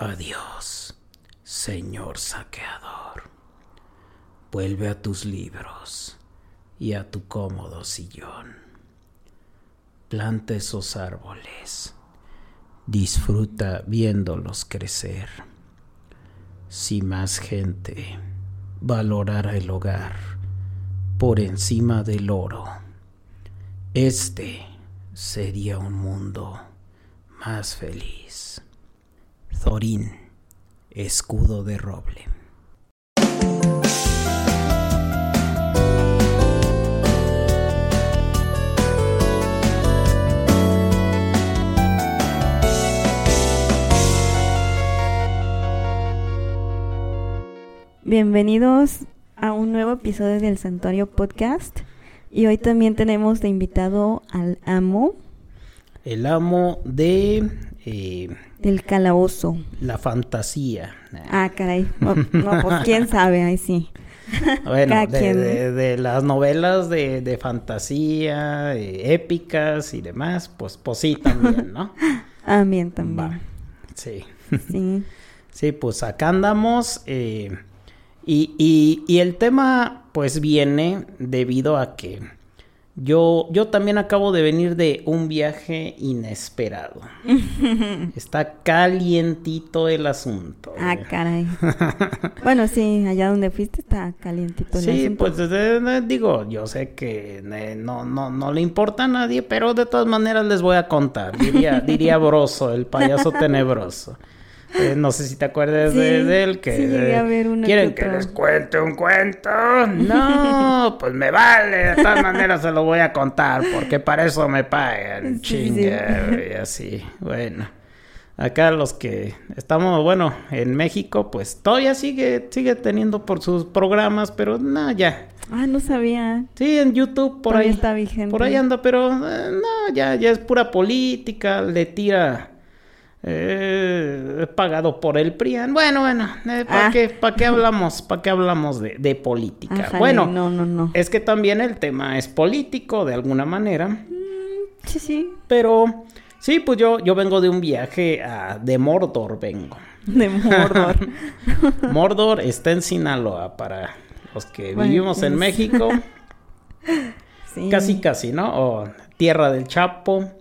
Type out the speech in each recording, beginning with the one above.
Adiós, señor saqueador. Vuelve a tus libros y a tu cómodo sillón. Planta esos árboles. Disfruta viéndolos crecer. Si más gente valorara el hogar por encima del oro, este sería un mundo más feliz. Thorin, Escudo de Roble. Bienvenidos a un nuevo episodio del Santuario Podcast. Y hoy también tenemos de invitado al amo. El amo de... del calabozo. La fantasía. Ah, caray. No, pues quién sabe, ahí sí. Bueno, de las novelas de fantasía, épicas y demás, pues sí también, ¿no? También, también. Va. Sí. Sí. Sí, pues acá andamos. Y el tema pues viene debido a que yo también acabo de venir de un viaje inesperado. Está calientito el asunto. Ah, caray. Bueno, sí, allá donde fuiste está calientito el asunto. Sí, pues digo, yo sé que no le importa a nadie, pero de todas maneras les voy a contar. Diría Broso, el payaso tenebroso. No sé si te acuerdas de él que... Sí, llegué a ver una. ¿Quieren que les cuente un cuento? No, pues me vale. De todas maneras se lo voy a contar porque para eso me pagan. Chingue, y así. Bueno, acá los que estamos, bueno, en México, pues todavía sigue teniendo por sus programas, pero no, ya. Ah, no sabía. Sí, en YouTube por todavía ahí. Está vigente. Por ahí anda, pero no, ya es pura política, le tira... pagado por el PRIAN. Bueno, ¿para qué hablamos de política? Ajá, bueno, no. Es que también el tema es político de alguna manera. Sí. Pero sí, pues yo vengo de un viaje de Mordor vengo. De Mordor. Mordor está en Sinaloa para los que vivimos en México. Sí. Casi, ¿no? O Tierra del Chapo.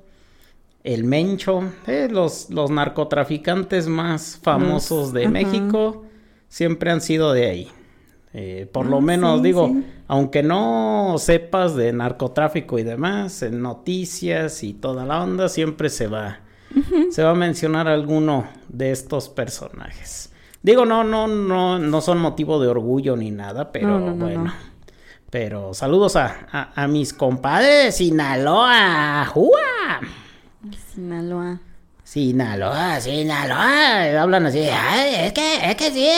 El Mencho, los narcotraficantes más famosos de México siempre han sido de ahí. Por lo menos, aunque no sepas de narcotráfico y demás, en noticias y toda la onda, siempre se va a mencionar alguno de estos personajes. Digo, no son motivo de orgullo ni nada, pero bueno. Pero saludos a mis compadres de Sinaloa. ¡Jua! Sinaloa, hablan así, es que sí,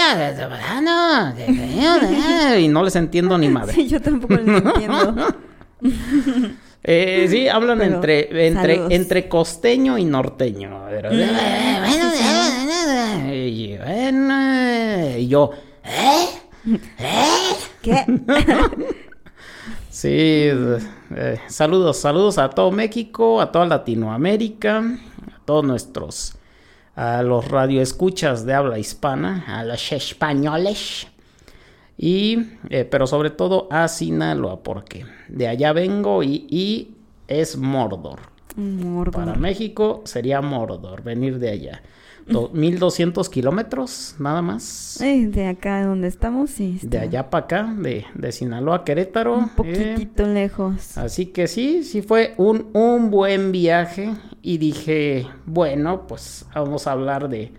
y no les entiendo ni madre. Sí, yo tampoco les entiendo. Sí, hablan entre costeño y norteño. Pero, y yo, ¿qué? Sí, saludos a todo México, a toda Latinoamérica, a todos nuestros, a los radioescuchas de habla hispana, a los españoles, pero sobre todo a Sinaloa, porque de allá vengo y es Mordor. Para México sería Mordor, venir de allá. 1,200 kilómetros, nada más. De acá donde estamos, sí. Está. De allá para acá, de Sinaloa a Querétaro. Un poquitito lejos. Así que sí fue un buen viaje. Y dije, bueno, pues vamos a hablar de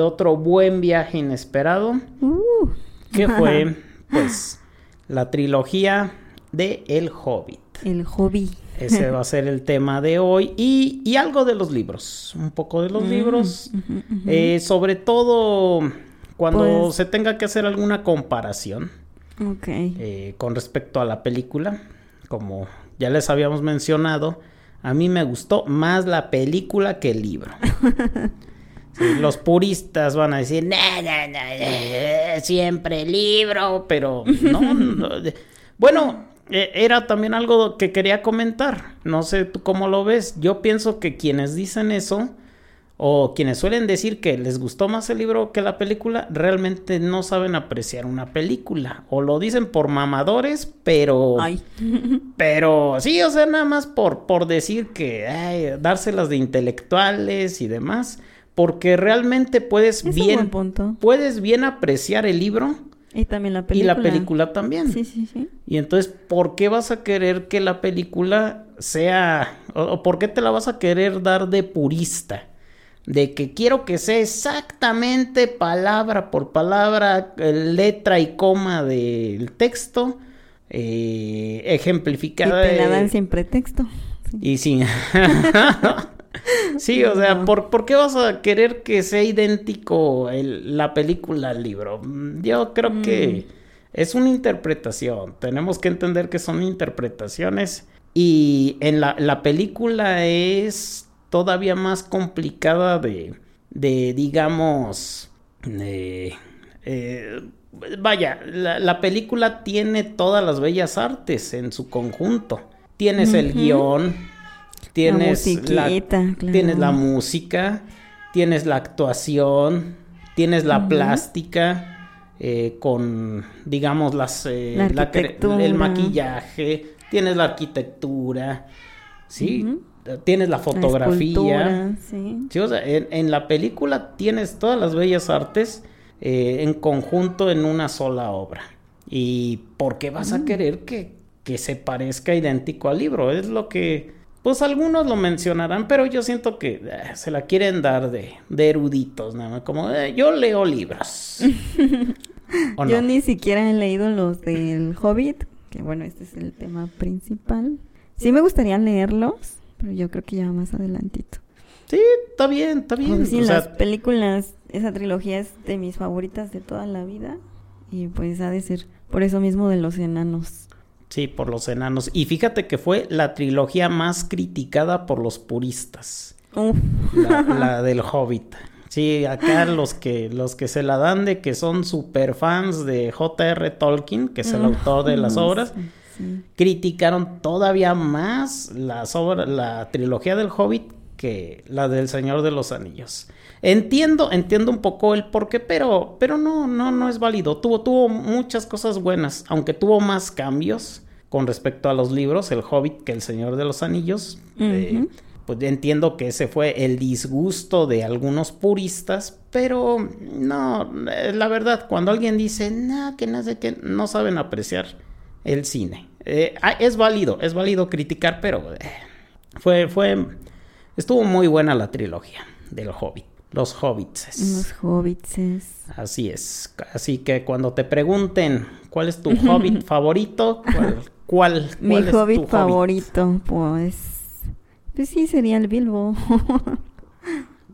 otro buen viaje inesperado. Que fue, pues, la trilogía de El Hobbit. El Hobbit. Ese va a ser el tema de hoy. Y algo de los libros. Un poco de los libros. Sobre todo cuando se tenga que hacer alguna comparación. Okay. Con respecto a la película. Como ya les habíamos mencionado, a mí me gustó más la película que el libro. Los puristas van a decir, nah, siempre el libro, pero no. Bueno... Era también algo que quería comentar. No sé tú cómo lo ves. Yo pienso que quienes dicen eso o quienes suelen decir que les gustó más el libro que la película, realmente no saben apreciar una película, o lo dicen por mamadores, pero... Ay. Pero sí, o sea, nada más por decir que, ay, dárselas de intelectuales y demás, porque realmente puedes bien apreciar el libro... Y también la película. Y la película también. Sí, sí, sí. Y entonces, ¿por qué vas a querer que la película sea... o por qué te la vas a querer dar de purista? De que quiero que sea exactamente palabra por palabra, letra y coma del texto, ejemplificada. Y te la dan sin pretexto. Sí. Y sin... Sí, o sea, no. ¿Por qué vas a querer que sea idéntico la película al libro? Yo creo que es una interpretación. Tenemos que entender que son interpretaciones. Y en la película es todavía más complicada de digamos... vaya, la película tiene todas las bellas artes en su conjunto. Tienes el guión... Tienes la música, tienes la actuación, tienes la plástica, con, digamos, el maquillaje, tienes la arquitectura, ¿sí? Tienes la fotografía. La sí, o sea, en la película tienes todas las bellas artes en conjunto en una sola obra. ¿Y por qué vas a querer que se parezca idéntico al libro? Es lo que... Pues algunos lo mencionarán, pero yo siento que se la quieren dar de eruditos, nada más, como yo leo libros. ¿O no? Yo ni siquiera he leído los del Hobbit, que bueno, este es el tema principal. Sí me gustaría leerlos, pero yo creo que ya más adelantito. Sí, está bien, está bien. Pues sí, las películas, esa trilogía es de mis favoritas de toda la vida, y pues ha de ser por eso mismo de los enanos. Sí, por los enanos. Y fíjate que fue la trilogía más criticada por los puristas. La del Hobbit. Sí, acá los que se la dan de que son super fans de J.R.R. Tolkien, que es el autor de las obras, sí. Criticaron todavía más la trilogía del Hobbit que la del Señor de los Anillos. Entiendo un poco el porqué, pero no es válido. Tuvo muchas cosas buenas, aunque tuvo más cambios con respecto a los libros, el Hobbit que el Señor de los Anillos. Pues entiendo que ese fue el disgusto de algunos puristas, pero no, la verdad, cuando alguien dice, no, que no sé qué, no saben apreciar el cine. Es válido criticar, pero estuvo muy buena la trilogía del Hobbit. Los hobbitses. Así es. Así que cuando te pregunten cuál es tu hobbit favorito, ¿cuál mi es hobbit tu favorito? Pues sí, sería el Bilbo.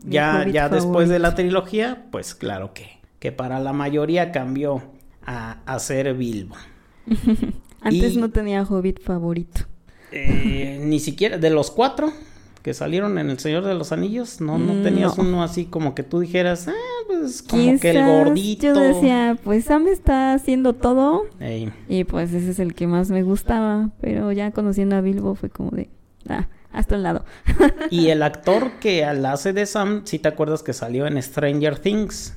ya después de la trilogía, pues claro que para la mayoría cambió a ser Bilbo. Antes no tenía hobbit favorito. Ni siquiera, de los 4... que salieron en El Señor de los Anillos, no tenías uno así como que tú dijeras, pues como quizás que el gordito. Yo decía, pues Sam está haciendo todo. Ey. Y pues ese es el que más me gustaba, pero ya conociendo a Bilbo fue como de, hasta un lado. Y el actor que la hace de Sam, ¿sí te acuerdas que salió en Stranger Things?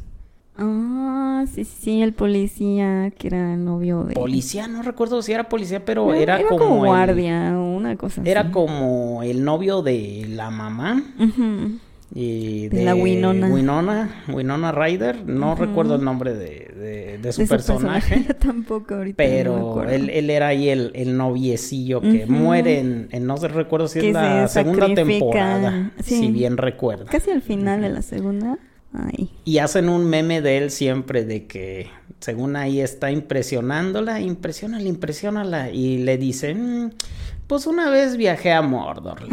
Ah, sí, el policía que era novio de... Policía, no recuerdo si era policía, pero era como guardia o una cosa así. Era como el novio de la mamá. Y de la Winona Ryder. No recuerdo el nombre de su personaje. Yo tampoco ahorita. Pero no él era ahí el noviecillo que muere en no recuerdo si es la segunda temporada. Sí. Si bien recuerdo. Casi al final de la segunda. Ay. Y hacen un meme de él siempre de que según ahí está impresionándola y le dicen, pues una vez viajé a Mordor.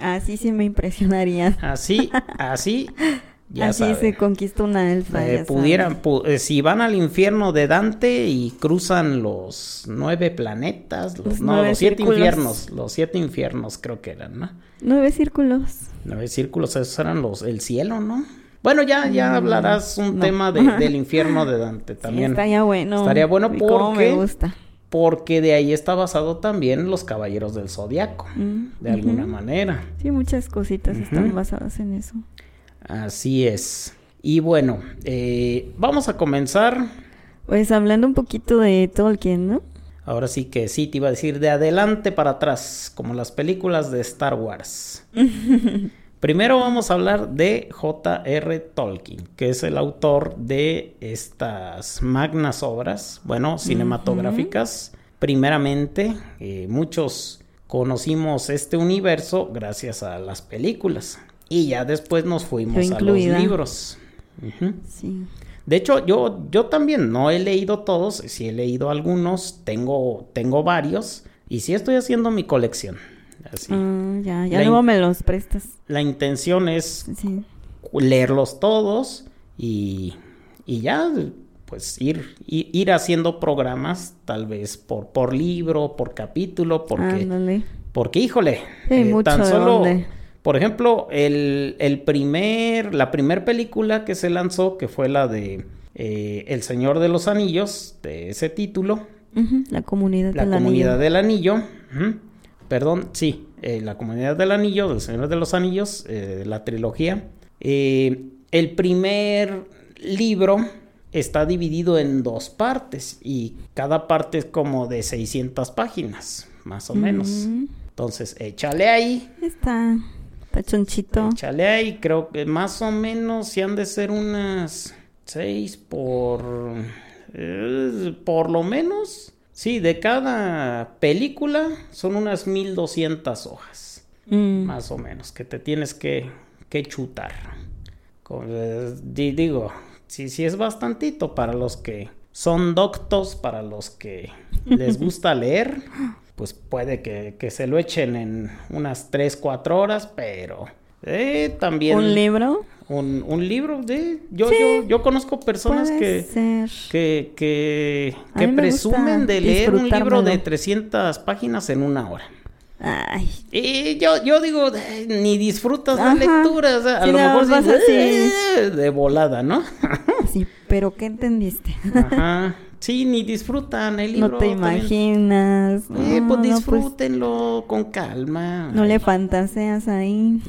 Así sí me impresionaría. Así ya sabes. Así se conquista una elfa. Si van al infierno de Dante y cruzan los 9 planetas, los 7 infiernos, creo que eran, ¿no? 9 círculos. 9 círculos, esos eran el cielo, ¿no? Bueno, ya hablarás un tema del infierno de Dante también. Sí, estaría bueno. Estaría bueno porque me gusta. porque de ahí está basado también los Caballeros del Zodíaco, de alguna manera. Sí, muchas cositas están basadas en eso. Así es. Y bueno, vamos a comenzar. Pues hablando un poquito de Tolkien, ¿no? Ahora sí que sí, te iba a decir de adelante para atrás, como las películas de Star Wars. Primero vamos a hablar de J.R.R. Tolkien, que es el autor de estas magnas obras, bueno, cinematográficas. Primeramente, muchos conocimos este universo gracias a las películas. Y ya después nos fuimos a los libros. Sí. De hecho, yo también no he leído todos, sí he leído algunos, tengo varios, y sí estoy haciendo mi colección. Así. Ya luego me los prestas. La intención es leerlos todos y ya, pues ir haciendo programas, tal vez por libro, por capítulo, porque híjole, tan solo... Por ejemplo, la primer película que se lanzó, que fue la de El Señor de los Anillos, de ese título. La Comunidad del Anillo, del Señor de los Anillos, la trilogía. El primer libro está dividido en dos partes y cada parte es como de 600 páginas, más o menos. Entonces, échale ahí. Está chonchito. Échale ahí, creo que más o menos si han de ser unas 6 por lo menos. Sí, de cada película son unas 1200 hojas. Más o menos, que te tienes que chutar. Digo, sí es bastantito para los que son doctos, para los que les gusta leer. Pues puede que se lo echen en unas 3-4 horas, pero también... ¿Un libro? Un libro de... Yo conozco personas que presumen de leer un libro de 300 páginas en una hora. Ay. Y yo digo, ni disfrutas la lectura, o sea, a lo mejor vas así. De volada, ¿no? Sí, pero ¿qué entendiste? Ajá. Sí, ni disfrutan el libro. No te imaginas. También... No, pues disfrútenlo con calma. No le fantaseas ahí.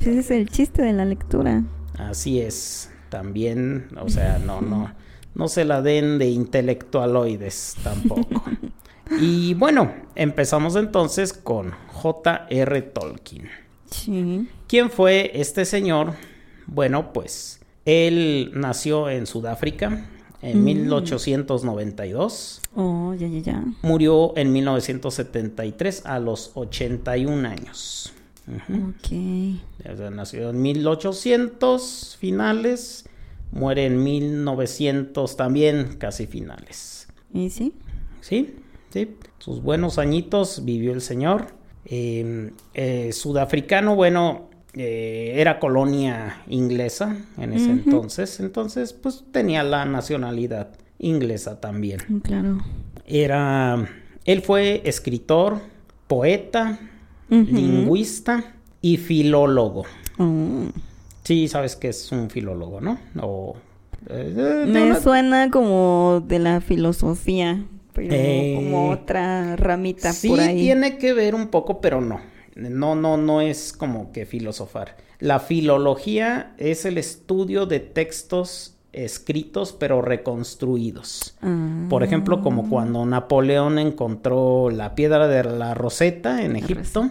Ese es el chiste de la lectura. Así es. También, o sea, no se la den de intelectualoides tampoco. Y bueno, empezamos entonces con J.R.R. Tolkien. Sí. ¿Quién fue este señor? Bueno, pues, él nació en Sudáfrica en 1892. Oh, ya. Murió en 1973 a los 81 años. Ok. Nació en 1800 finales, muere en 1900 también, casi finales. ¿Y sí? Sí. Sus buenos añitos vivió el señor. Sudafricano, bueno... era colonia inglesa en ese entonces, pues tenía la nacionalidad inglesa también. Claro. Él fue escritor, poeta, lingüista y filólogo. Sí, sabes que es un filólogo, ¿no? Me suena como de la filosofía, pero como otra ramita por ahí. Sí, tiene que ver un poco, pero no. No es como que filosofar. La filología es el estudio de textos escritos pero reconstruidos. Por ejemplo, como cuando Napoleón encontró la piedra de la Rosetta en Egipto.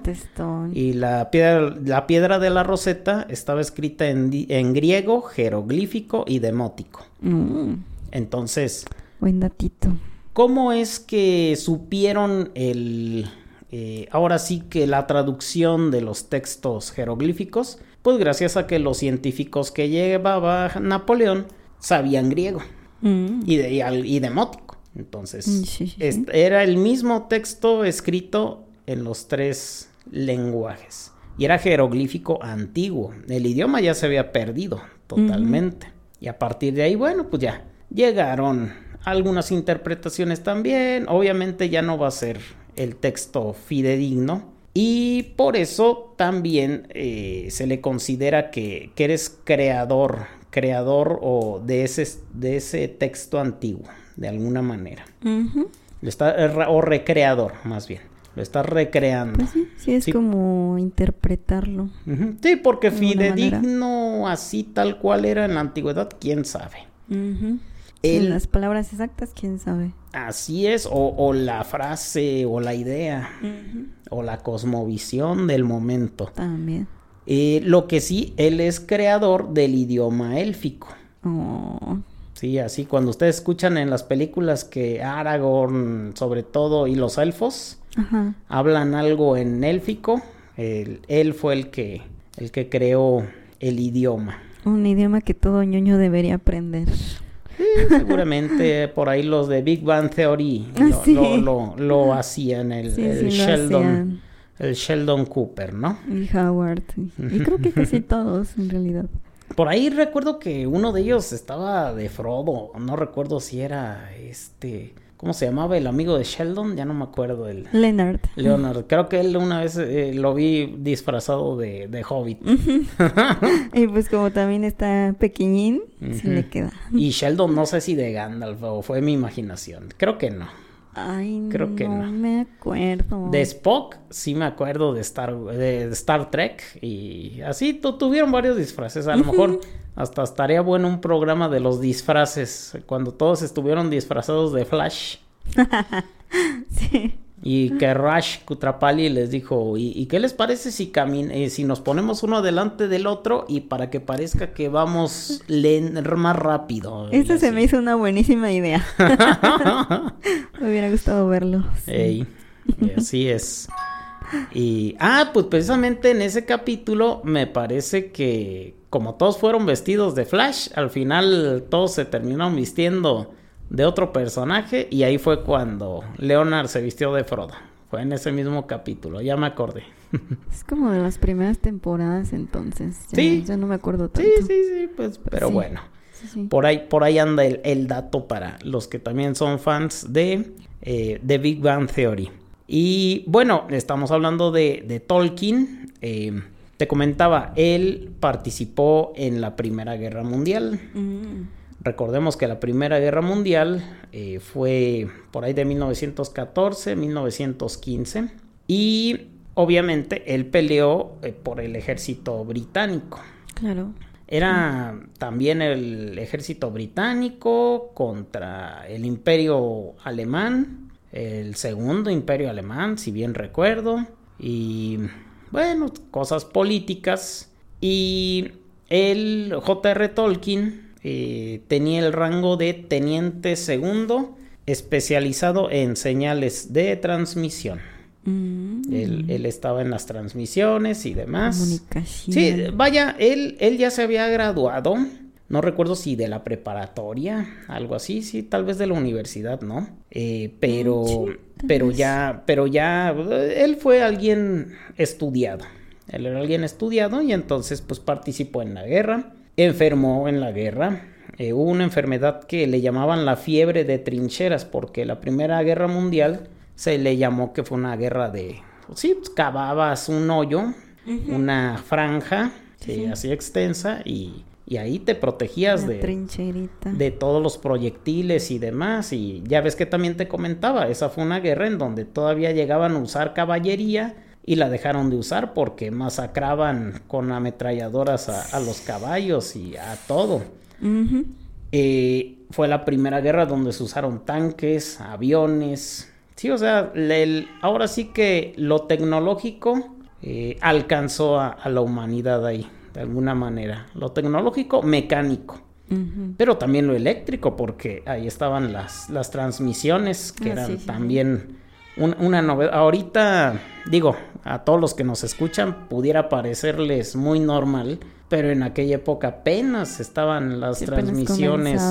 Y la piedra de la Rosetta estaba escrita en griego, jeroglífico y demótico. Entonces... Buen datito. ¿Cómo es que supieron ahora sí que la traducción de los textos jeroglíficos? Pues gracias a que los científicos que llevaba Napoleón sabían griego y demótico. Entonces, era el mismo texto escrito en los tres lenguajes. Y era jeroglífico antiguo. El idioma ya se había perdido totalmente. Y a partir de ahí, bueno, pues ya llegaron algunas interpretaciones también. Obviamente ya no va a ser... el texto fidedigno, y por eso también se le considera que eres creador o de ese texto antiguo, de alguna manera. o recreador, más bien. Lo está recreando. Pues sí, sí, es como interpretarlo. Uh-huh. Sí, porque fidedigno así tal cual era en la antigüedad, quién sabe. Uh-huh. En las palabras exactas, quién sabe. Así es, o la frase, o la idea, uh-huh, o la cosmovisión del momento. También. Lo que sí, él es creador del idioma élfico. Oh. Sí, así cuando ustedes escuchan en las películas que Aragorn, sobre todo, y los elfos, ajá, hablan algo en élfico, él fue el que creó el idioma. Un idioma que todo ñoño debería aprender. Sí, seguramente por ahí los de Big Bang Theory lo hacían, el Sheldon. Hacían. El Sheldon Cooper, ¿no? Y Howard. Y creo que casi todos, en realidad. Por ahí recuerdo que uno de ellos estaba de Frodo. No recuerdo si era ¿cómo se llamaba el amigo de Sheldon? Ya no me acuerdo. Leonard. Creo que él una vez lo vi disfrazado de Hobbit. Y pues como también está pequeñín, se le queda. Y Sheldon no sé si de Gandalf o fue mi imaginación. Creo que no. Ay, creo que no me acuerdo. De Spock, sí me acuerdo de Star Trek. Y así tuvieron varios disfraces. A lo mejor hasta estaría bueno un programa de los disfraces. Cuando todos estuvieron disfrazados de Flash. Sí. Y que Rash Kutrapali les dijo, ¿y qué les parece si nos ponemos uno delante del otro y para que parezca que vamos más rápido? Esta se me hizo una buenísima idea. Me hubiera gustado verlo. Sí. Ey, así es. Y, pues precisamente en ese capítulo me parece que como todos fueron vestidos de Flash, al final todos se terminaron vistiendo de otro personaje, y ahí fue cuando Leonard se vistió de Frodo. Fue en ese mismo capítulo, ya me acordé. Es como de las primeras temporadas, entonces. Yo no me acuerdo tanto. Sí, pues, pero sí, bueno. Sí. Por ahí anda el dato para los que también son fans de Big Bang Theory. Y bueno, estamos hablando de Tolkien. Te comentaba, él participó en la Primera Guerra Mundial. Recordemos que la Primera Guerra Mundial fue por ahí de 1914, 1915. Y obviamente él peleó por el ejército británico. Claro. Era también el ejército británico contra el Imperio Alemán, el segundo Imperio Alemán, si bien recuerdo. Y bueno, cosas políticas. Y el J.R.R. Tolkien tenía el rango de teniente segundo, especializado en señales de transmisión. Él estaba en las transmisiones y demás. Comunicación. Sí, vaya, él ya se había graduado. No recuerdo si de la preparatoria, algo así, sí, tal vez de la universidad, ¿no? Pero ya, él fue alguien estudiado. Él era alguien estudiado y entonces pues participó en la guerra. Enfermó en la guerra, hubo una enfermedad que le llamaban la fiebre de trincheras, porque la Primera Guerra Mundial se le llamó que fue una guerra pues cavabas un hoyo, una franja así extensa y ahí te protegías de todos los proyectiles y demás, y ya ves que también te comentaba, esa fue una guerra en donde todavía llegaban a usar caballería. Y la dejaron de usar porque masacraban con ametralladoras a los caballos y a todo. Uh-huh. Fue la primera guerra donde se usaron tanques, aviones. Sí, o sea, ahora sí que lo tecnológico alcanzó a la humanidad ahí, de alguna manera. Lo tecnológico mecánico. Uh-huh. Pero también lo eléctrico, porque ahí estaban las transmisiones que eran también una novedad. Ahorita, digo, a todos los que nos escuchan pudiera parecerles muy normal, pero en aquella época apenas estaban las transmisiones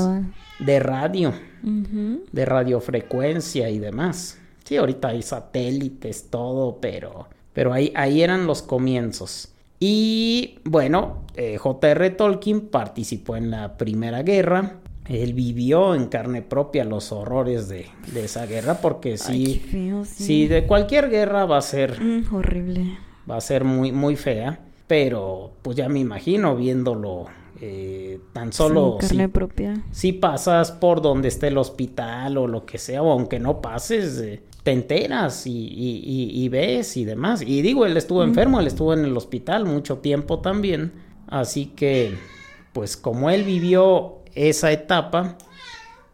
de radio, de radiofrecuencia y demás. Sí, ahorita hay satélites, todo, pero ahí eran los comienzos. Y bueno, J.R.R. Tolkien participó en la Primera Guerra. Él vivió en carne propia los horrores de esa guerra, porque sí, de cualquier guerra va a ser horrible. Va a ser muy, muy fea, pero pues ya me imagino viéndolo tan solo sí, carne propia. Si pasas por donde esté el hospital o lo que sea, o aunque no pases, te enteras y ves y demás. Y digo, él estuvo enfermo, él estuvo en el hospital mucho tiempo también, así que pues como él vivió esa etapa,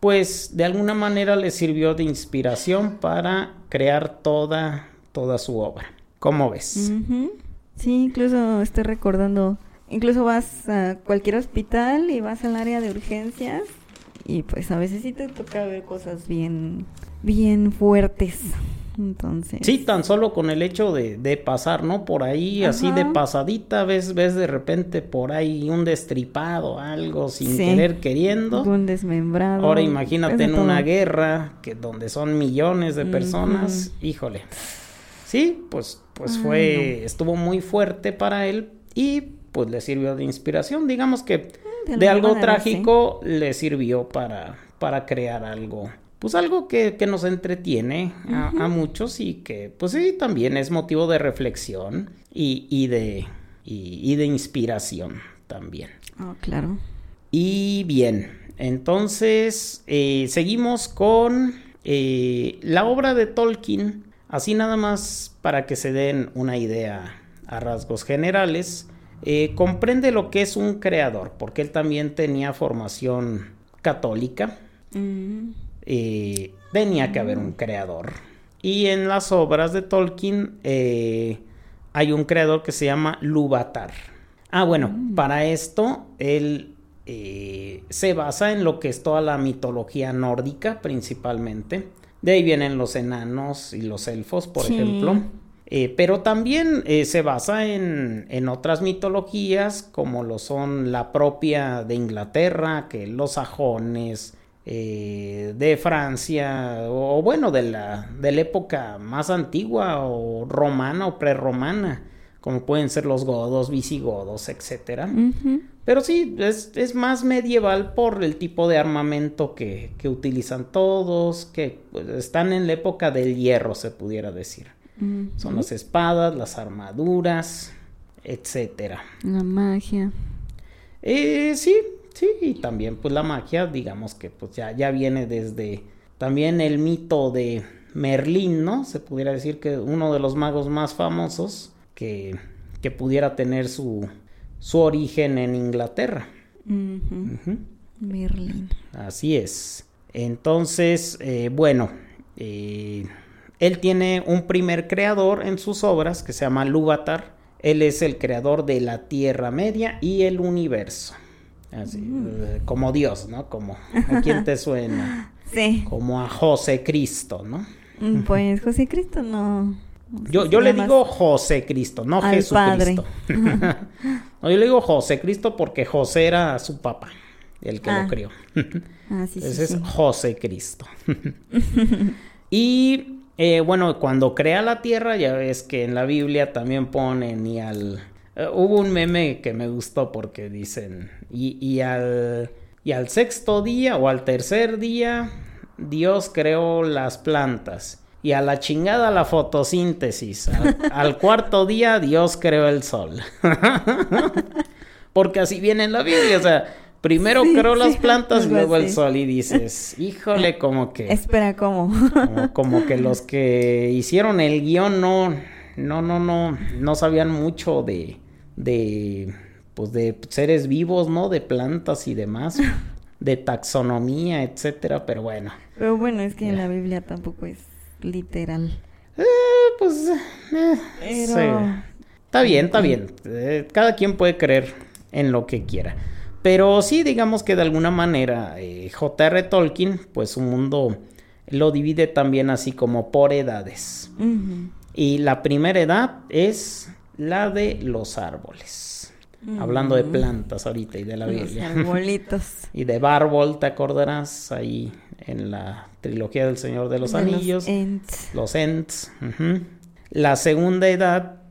pues de alguna manera le sirvió de inspiración para crear toda su obra. ¿Cómo ves? Uh-huh. Sí, incluso estoy recordando... Incluso vas a cualquier hospital y vas al área de urgencias y pues a veces sí te toca ver cosas bien fuertes, entonces... Sí, tan solo con el hecho de pasar, ¿no? Por ahí, ajá, así de pasadita, ves de repente por ahí un destripado, algo sin querer queriendo. Un desmembrado. Ahora imagínate en una guerra donde son millones de personas, uh-huh, híjole. Sí, pues ay, fue, no, estuvo muy fuerte para él y... pues le sirvió de inspiración, digamos que de algo trágico le sirvió para crear algo, pues algo que nos entretiene a muchos y que pues sí también es motivo de reflexión y de inspiración también. Oh, claro. Y bien, entonces seguimos con la obra de Tolkien, así nada más para que se den una idea a rasgos generales. Comprende lo que es un creador, porque él también tenía formación católica, tenía que haber un creador, y en las obras de Tolkien hay un creador que se llama Lúvatar. Ah, bueno, para esto él se basa en lo que es toda la mitología nórdica principalmente, de ahí vienen los enanos y los elfos, por ejemplo. Pero también se basa en otras mitologías como lo son la propia de Inglaterra, que los sajones, de Francia, o bueno, de la época más antigua o romana o prerromana, como pueden ser los godos, visigodos, etc. Uh-huh. Pero sí, es más medieval por el tipo de armamento que utilizan todos, que pues, están en la época del hierro, se pudiera decir. Son las espadas, las armaduras, etcétera. La magia. Sí, y también pues la magia, digamos que pues ya viene desde también el mito de Merlín, ¿no? Se pudiera decir que uno de los magos más famosos que pudiera tener su origen en Inglaterra. Merlín. Así es. Entonces, bueno... él tiene un primer creador en sus obras que se llama Lúvatar. Él es el creador de la Tierra Media y el universo. Así, como Dios, ¿no? Como, ¿a quién te suena? Sí. Como a Josecristo, ¿no? Pues Josecristo no. Yo le digo Josecristo, no al Jesucristo. No, yo le digo Josecristo porque José era su papá, el que lo crió. Sí, ese es Josecristo. Y... bueno, cuando crea la tierra, ya ves que en la Biblia también ponen y al... hubo un meme que me gustó porque dicen... Y al sexto día o al tercer día, Dios creó las plantas. Y a la chingada la fotosíntesis. Al cuarto día, Dios creó el sol. Porque así viene en la Biblia, o sea... Primero creó las plantas y luego el sol, y dices, híjole, como que... Espera, ¿cómo? Como que los que hicieron el guión no sabían mucho de seres vivos, ¿no? De plantas y demás, de taxonomía, etcétera, pero bueno. Pero bueno, es que en la Biblia tampoco es literal. Pero... sí. Está bien. Cada quien puede creer en lo que quiera. Pero sí, digamos que de alguna manera J.R.R. Tolkien, pues su mundo lo divide también así como por edades. Uh-huh. Y la primera edad es la de los árboles. Uh-huh. Hablando de plantas ahorita y de la Biblia. Los arbolitos. Y de Bárbol, te acordarás, ahí en la trilogía del Señor de los Anillos. Los Ents. Uh-huh. La segunda edad,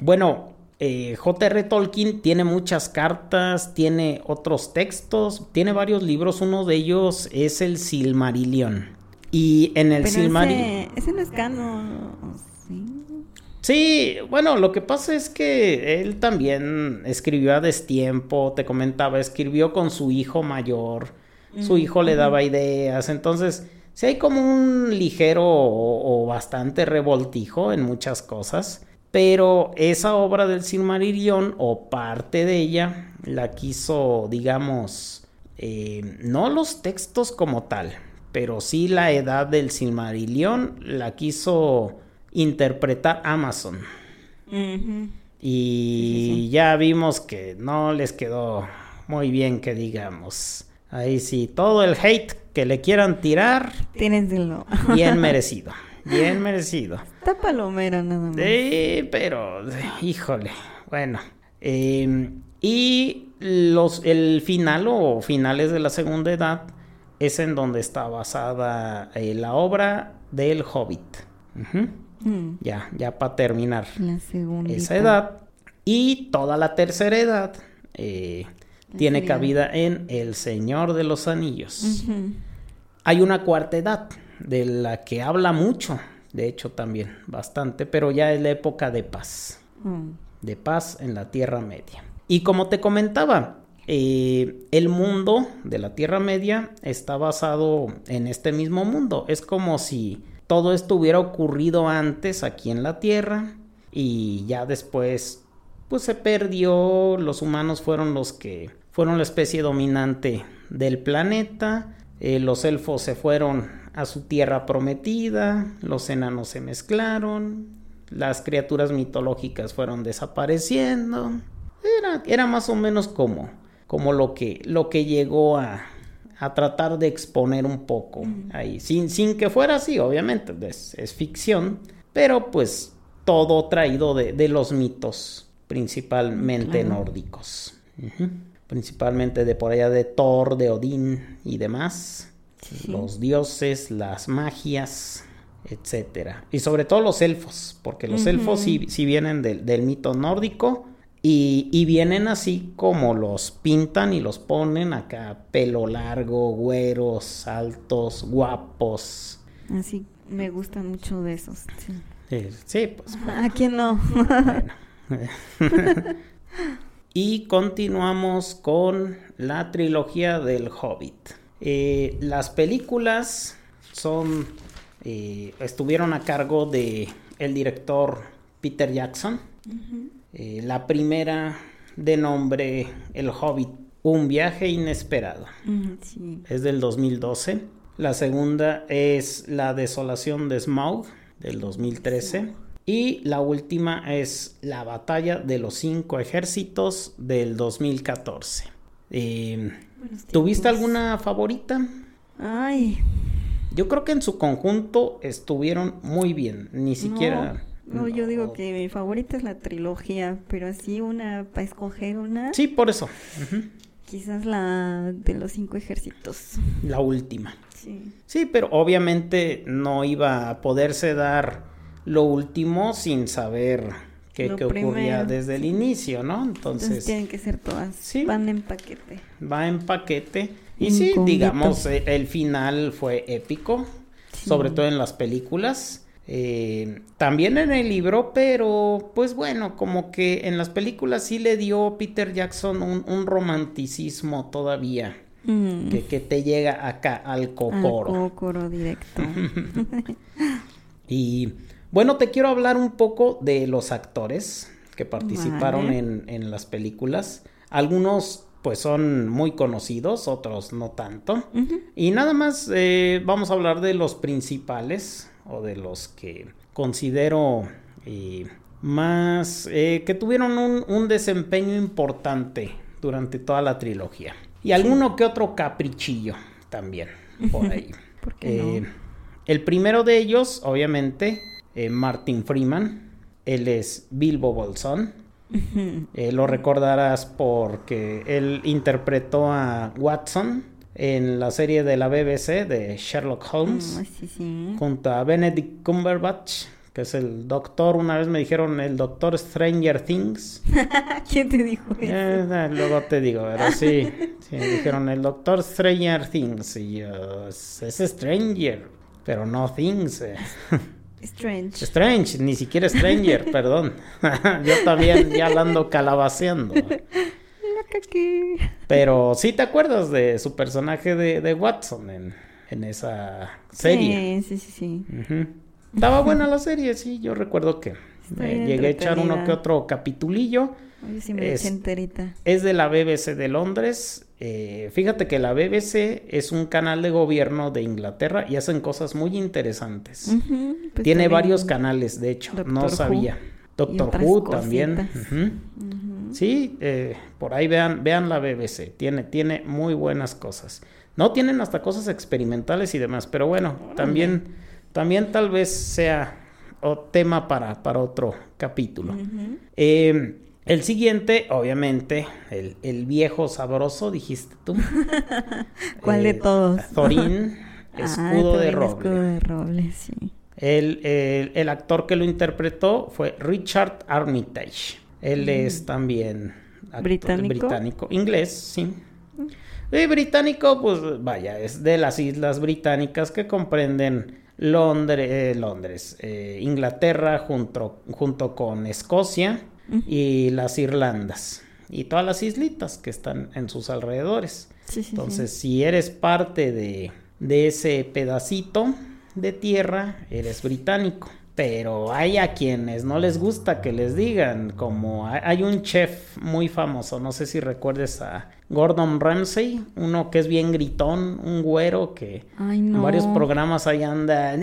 bueno... J.R.R. Tolkien tiene muchas cartas, tiene otros textos, tiene varios libros, uno de ellos es el Silmarillion. Y en el Silmarillion... Ese no es canon, ¿sí? Sí, bueno, lo que pasa es que él también escribió a destiempo, te comentaba, escribió con su hijo mayor, su hijo le daba ideas, entonces sí hay como un ligero o bastante revoltijo en muchas cosas, pero esa obra del Silmarillion o parte de ella la quiso, digamos, no los textos como tal, pero sí la edad del Silmarillion la quiso interpretar Amazon. Y ya vimos que no les quedó muy bien, que digamos. Ahí sí, todo el hate que le quieran tirar, tírenlo. Bien merecido, bien merecido. Está palomera nada más. Sí, pero, híjole, bueno. Y el final o finales de la segunda edad es en donde está basada la obra del Hobbit. Ya para terminar la segunda edad. Y toda la tercera edad tiene cabida en El Señor de los Anillos. Hay una cuarta edad de la que habla mucho, de hecho también bastante, pero ya es la época de paz, de paz en la Tierra Media. Y como te comentaba, el mundo de la Tierra Media está basado en este mismo mundo. Es como si todo esto hubiera ocurrido antes aquí en la Tierra y ya después pues se perdió, los humanos fueron los que fueron la especie dominante del planeta, los elfos se fueron a su tierra prometida, los enanos se mezclaron, las criaturas mitológicas fueron desapareciendo, era más o menos como lo que llegó a tratar de exponer un poco ahí, sin que fuera así, obviamente, es ficción, pero pues todo traído de los mitos, principalmente nórdicos, principalmente de por allá de Thor, de Odín y demás, los dioses, las magias, etcétera, y sobre todo los elfos, porque los elfos sí vienen del mito nórdico. Y vienen así como los pintan y los ponen acá, pelo largo, güeros, altos, guapos. Así me gustan mucho de esos. Sí, pues. ¿A quién no? Bueno. Y continuamos con la trilogía del Hobbit. Las películas estuvieron a cargo de el director Peter Jackson. La primera, de nombre El Hobbit, Un Viaje Inesperado, es del 2012. La segunda es La Desolación de Smaug, del 2013. Y la última es La Batalla de los Cinco Ejércitos, del 2014. ¿Tuviste alguna favorita? Yo creo que en su conjunto estuvieron muy bien, ni siquiera... No, yo digo que mi favorita es la trilogía, pero así para escoger una... Sí, por eso. Quizás la de los Cinco Ejércitos. La última. Sí, pero obviamente no iba a poderse dar lo último sin saber qué ocurría desde el inicio, ¿no? Entonces tienen que ser todas. Sí. Van en paquete. Va en paquete. Y sí, digamos, el final fue épico, sobre todo en las películas. También en el libro, pero pues bueno, como que en las películas sí le dio Peter Jackson un romanticismo todavía que te llega acá al cocoro. Al cocoro directo. Y bueno, te quiero hablar un poco de los actores que participaron en las películas. Algunos pues son muy conocidos, otros no tanto. Y nada más vamos a hablar de los principales o de los que considero más que tuvieron un desempeño importante durante toda la trilogía. Y alguno que otro caprichillo también por ahí. ¿Por qué no? El primero de ellos, obviamente, Martin Freeman. Él es Bilbo Bolsón. Lo recordarás porque él interpretó a Watson en la serie de la BBC de Sherlock Holmes, junto a Benedict Cumberbatch, que es el doctor. Una vez me dijeron el doctor Stranger Things. ¿Quién te dijo eso? Luego te digo, pero sí, me dijeron el doctor Stranger Things, y yo, es Stranger, pero no Things. Strange. Strange, ni siquiera Stranger, perdón. Yo también ya la ando calabaceando. Pero sí te acuerdas de su personaje de Watson en esa serie. Sí, sí, sí. Uh-huh. Estaba buena la serie, sí. Yo recuerdo que llegué a echar uno que otro capitulillo. Oye, sí me eché enterita. Es de la BBC de Londres. Fíjate que la BBC es un canal de gobierno de Inglaterra y hacen cosas muy interesantes. Uh-huh, pues tiene varios canales, de hecho, Doctor no sabía. Doctor Who también. Uh-huh. Uh-huh. Sí, por ahí vean la BBC, tiene muy buenas cosas. No tienen hasta cosas experimentales y demás, pero bueno, también tal vez sea tema para otro capítulo. Uh-huh. El siguiente, obviamente, el viejo sabroso, dijiste tú. ¿Cuál de todos? Thorin, Escudo de Roble. Escudo de Roble, sí. El actor que lo interpretó fue Richard Armitage. Él es también actor británico. Inglés, sí. Y británico, pues vaya, es de las islas británicas que comprenden Londres, Inglaterra junto con Escocia. Y las Irlandas y todas las islitas que están en sus alrededores. Sí, sí, entonces, si eres parte de ese pedacito de tierra, eres británico. Pero hay a quienes no les gusta que les digan, como hay un chef muy famoso, no sé si recuerdes a Gordon Ramsay, uno que es bien gritón, un güero que en varios programas ahí anda,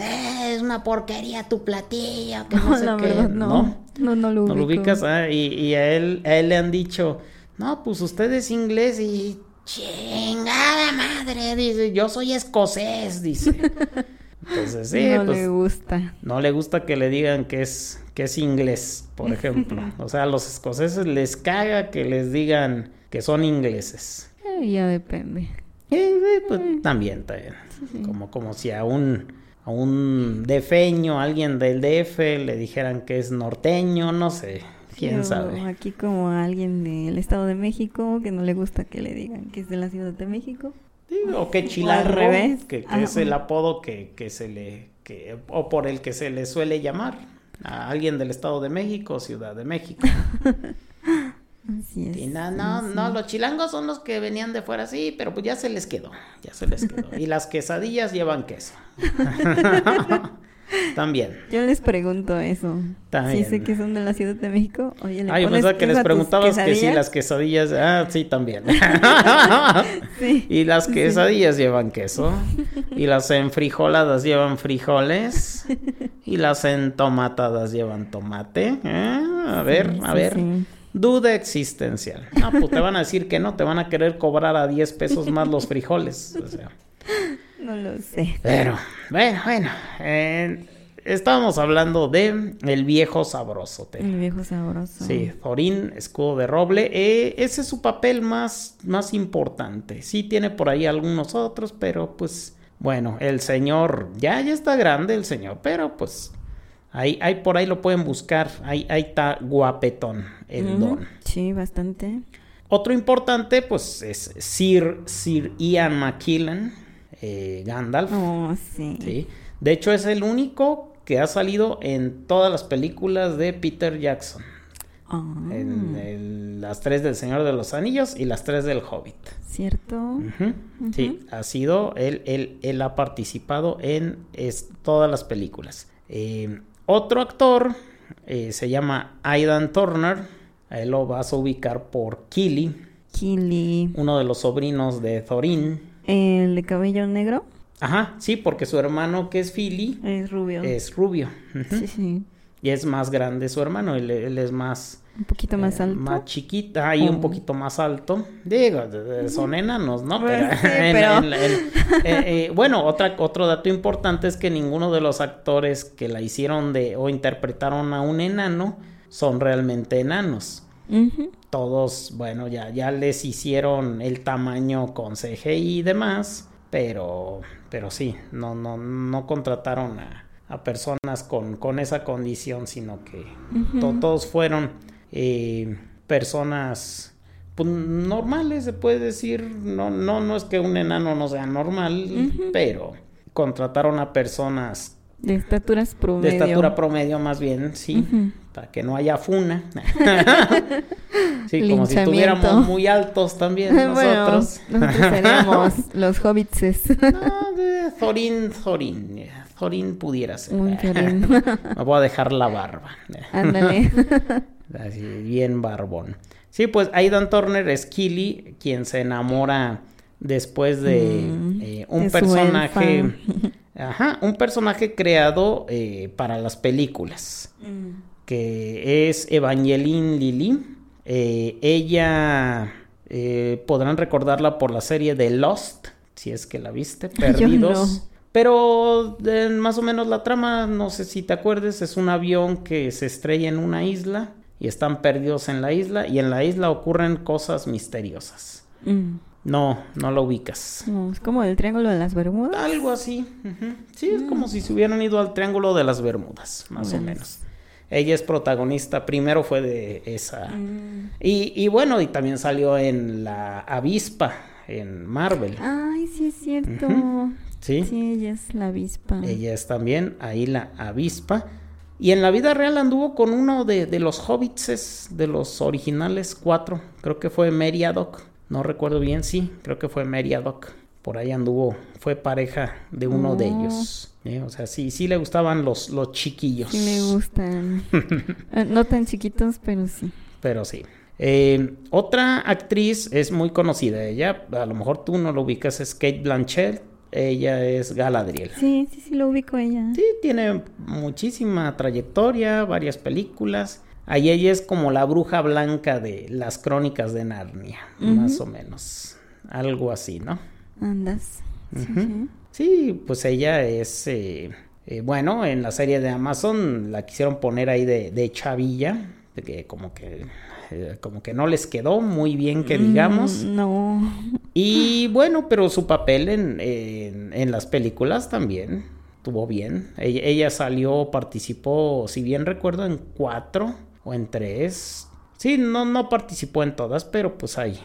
es una porquería tu platillo, que no sé la qué, verdad, no lo ubico. ¿No lo ubicas? Y a él le han dicho, no, pues usted es inglés y chingada madre, dice, yo soy escocés, dice. Entonces, sí, no le gusta. No le gusta que le digan que es inglés, por ejemplo. O sea, a los escoceses les caga que les digan que son ingleses. Ya depende. Pues, también. Sí. Como si a un defeño, alguien del DF, le dijeran que es norteño, no sé. ¿Quién sabe? Aquí como a alguien del Estado de México que no le gusta que le digan que es de la Ciudad de México. Sí, o que chilango, o al revés. Que es el apodo que se le o por el que se le suele llamar a alguien del Estado de México o Ciudad de México. Así es. Y no, los chilangos son los que venían de fuera, sí, pero pues ya se les quedó. Y las quesadillas llevan queso. También. Yo les pregunto eso. También. Sí sé que son de la Ciudad de México. Oye, yo pensaba que les preguntabas que sí, las quesadillas. Ah, sí, también. Sí. Y las quesadillas llevan queso. Y las enfrijoladas llevan frijoles. Y las entomatadas llevan tomate. A ver. Sí. Duda existencial. Ah, pues te van a decir que no, te van a querer cobrar a 10 pesos más los frijoles. O sea. No lo sé. Pero, bueno. Estábamos hablando de El Viejo Sabroso. El Viejo Sabroso. Sí, Thorin, Escudo de Roble. Ese es su papel más importante. Sí tiene por ahí algunos otros, pero pues, bueno, el señor, ya está grande el señor, pero pues, ahí por ahí lo pueden buscar. Ahí está guapetón el don. Sí, bastante. Otro importante, pues, es Sir Ian McKellen. Gandalf. Oh, sí. De hecho, es el único que ha salido en todas las películas de Peter Jackson. Oh. En las 3 del Señor de los Anillos y las 3 del Hobbit. ¿Cierto? Uh-huh. Uh-huh. Sí, ha sido, él ha participado en todas las películas. Otro actor se llama Aidan Turner. A él lo vas a ubicar por Kili. Uno de los sobrinos de Thorin. ¿El de cabello negro? Ajá, sí, porque su hermano, que es Fili, es rubio. Uh-huh. Sí. Y es más grande su hermano, él es más... Un poquito más alto. Más chiquita y un poquito más alto. Digo, son enanos, ¿no? Pero... Sí, pero... bueno, otro dato importante es que ninguno de los actores que la hicieron o interpretaron a un enano son realmente enanos. Uh-huh. Todos, bueno, ya les hicieron el tamaño con CGI y demás, pero sí, no contrataron a personas con esa condición, sino que todos fueron personas pues, normales, se puede decir. No es que un enano no sea normal, pero contrataron a personas De estaturas promedio. De estatura promedio, más bien, sí. Uh-huh. Para que no haya funa. Sí, como si estuviéramos muy altos también nosotros. Bueno, nosotros seríamos los hobbitses. No, Thorin. Thorin pudiera ser. Un Thorin. Me voy a dejar la barba. Ándale. Así, bien barbón. Sí, pues Aidan Turner es Kili, quien se enamora después de un personaje... Ajá, un personaje creado para las películas, que es Evangeline Lilly. Ella, podrán recordarla por la serie de Lost, si es que la viste, Perdidos. No. Pero más o menos la trama, no sé si te acuerdes, es un avión que se estrella en una isla y están perdidos en la isla. Y en la isla ocurren cosas misteriosas. No lo ubicas. Es como el Triángulo de las Bermudas. Algo así. Uh-huh. Sí, es como si se hubieran ido al Triángulo de las Bermudas, más o menos. Ella es protagonista, primero fue de esa. Y bueno, y también salió en La Avispa, en Marvel. Ay, sí es cierto. Uh-huh. Sí, ella es la avispa. Ella es también ahí la avispa. Y en la vida real anduvo con uno de los hobbitses, de los originales 4. Creo que fue Meriadoc. No recuerdo bien, sí, creo que fue Meriadoc. Por ahí anduvo, fue pareja de uno de ellos. O sea, sí le gustaban los chiquillos. Sí me gustan. No tan chiquitos, pero sí. Pero sí. Otra actriz es muy conocida. Ella, a lo mejor tú no lo ubicas, es Cate Blanchett. Ella es Galadriel. Sí, lo ubico ella. Sí, tiene muchísima trayectoria, varias películas. Ahí ella es como la bruja blanca de las crónicas de Narnia, más o menos. Algo así, ¿no? Andas. Uh-huh. Sí, pues ella es... bueno, en la serie de Amazon la quisieron poner ahí de chavilla. Que como que no les quedó muy bien, que digamos. No. Y bueno, pero su papel en las películas también estuvo bien. Ella salió, participó, si bien recuerdo, en 4... o en 3. Sí, no participó en todas, pero pues ahí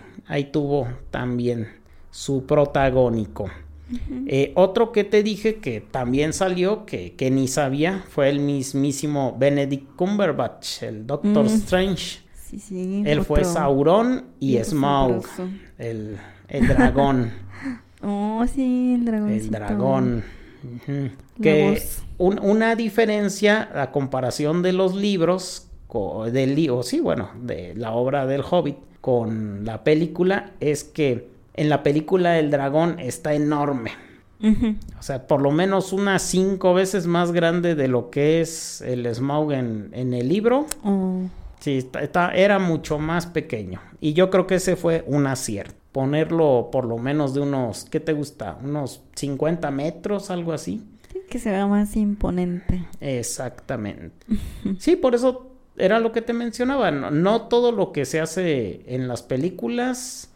tuvo también su protagónico. Uh-huh. Otro que te dije que también salió, que ni sabía, fue el mismísimo Benedict Cumberbatch, el Doctor Strange. Sí, él otro. Fue Sauron y Smaug, el dragón. Oh, sí, el dragón. El dragón. Uh-huh. Que una diferencia a comparación de los libros... de la obra del Hobbit con la película, es que en la película el dragón está enorme. Uh-huh. O sea, por lo menos unas 5 veces más grande de lo que es el Smaug en el libro. Uh-huh. Sí, era mucho más pequeño. Y yo creo que ese fue un acierto. Ponerlo por lo menos de unos, ¿qué te gusta? Unos 50 metros, algo así. Sí, que se vea más imponente. Exactamente. Uh-huh. Sí, por eso... Era lo que te mencionaba, no todo lo que se hace en las películas,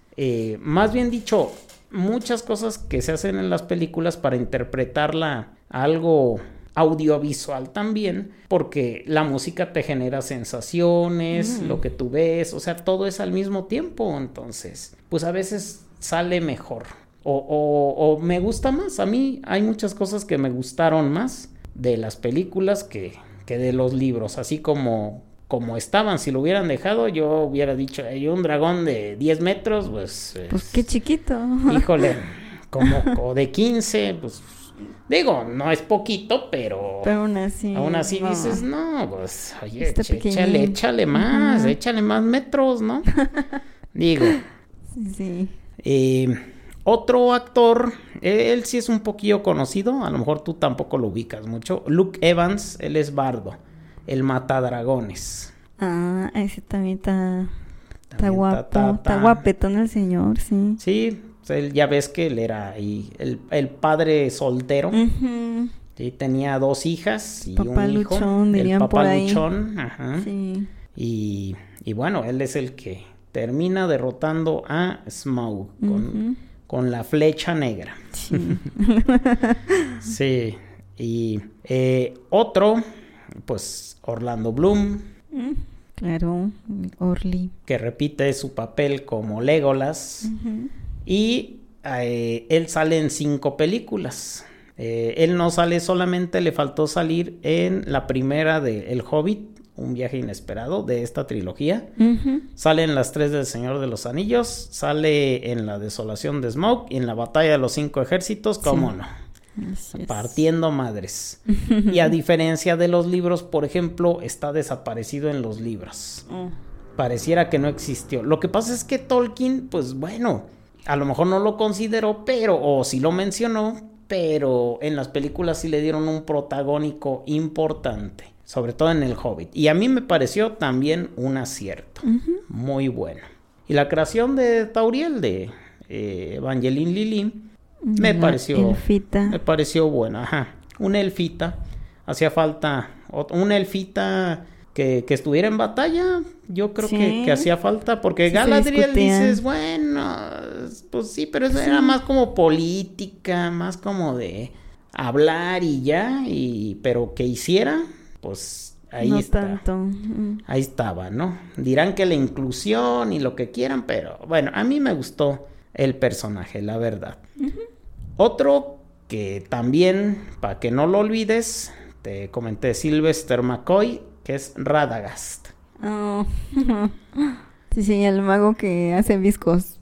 más bien dicho, muchas cosas que se hacen en las películas para interpretarla a algo audiovisual también, porque la música te genera sensaciones, lo que tú ves, o sea, todo es al mismo tiempo, entonces, pues a veces sale mejor o me gusta más. A mí hay muchas cosas que me gustaron más de las películas que de los libros, así como estaban. Si lo hubieran dejado, yo hubiera dicho, hay un dragón de 10 metros, pues qué chiquito. Híjole, como de 15, pues, digo, no es poquito, pero aún así no. Dices, no, pues, oye, échale más, uh-huh. Échale más metros, ¿no? Digo. Sí. Otro actor, él sí es un poquillo conocido, a lo mejor tú tampoco lo ubicas mucho. Luke Evans, él es Bardo, el matadragones. Ah, ese también está guapo, está guapetón el señor, sí. Sí, él, ya ves que él era ahí el padre soltero. Uh-huh. Sí, tenía 2 hijas y un hijo. Luchón, dirían el por ahí. Luchón, ajá. Sí. Y bueno, él es el que termina derrotando a Smaug con la flecha negra. Sí. Sí. Y otro, pues Orlando Bloom. Claro, Orly. Que repite su papel como Legolas. Y él sale en 5 películas. Él no sale, solamente le faltó salir en la primera de El Hobbit, Un Viaje Inesperado, de esta trilogía. Uh-huh. Sale en las tres del Señor de los Anillos, sale en La Desolación de Smaug y en La Batalla de los Cinco Ejércitos, cómo no. Así es. Partiendo madres. Y a diferencia de los libros, por ejemplo, está desaparecido en los libros. Oh. Pareciera que no existió. Lo que pasa es que Tolkien, pues bueno, a lo mejor no lo consideró, pero, o sí lo mencionó, pero en las películas sí le dieron un protagónico importante, sobre todo en El Hobbit. Y a mí me pareció también un acierto, uh-huh, muy bueno. Y la creación de Tauriel, de Evangeline Lilly, me pareció buena, ajá. Una elfita, hacía falta una elfita que estuviera en batalla, yo creo, sí, que hacía falta, porque sí, Galadriel dices, bueno, pues sí, pero eso sí, era más como política, más como de hablar y ya, pero que hiciera, pues ahí no está. Tanto. Ahí estaba, ¿no? Dirán que la inclusión y lo que quieran, pero bueno, a mí me gustó el personaje, la verdad. Uh-huh. Otro que también, para que no lo olvides, te comenté, Sylvester McCoy, que es Radagast. Oh. Sí, el mago que hace viscos.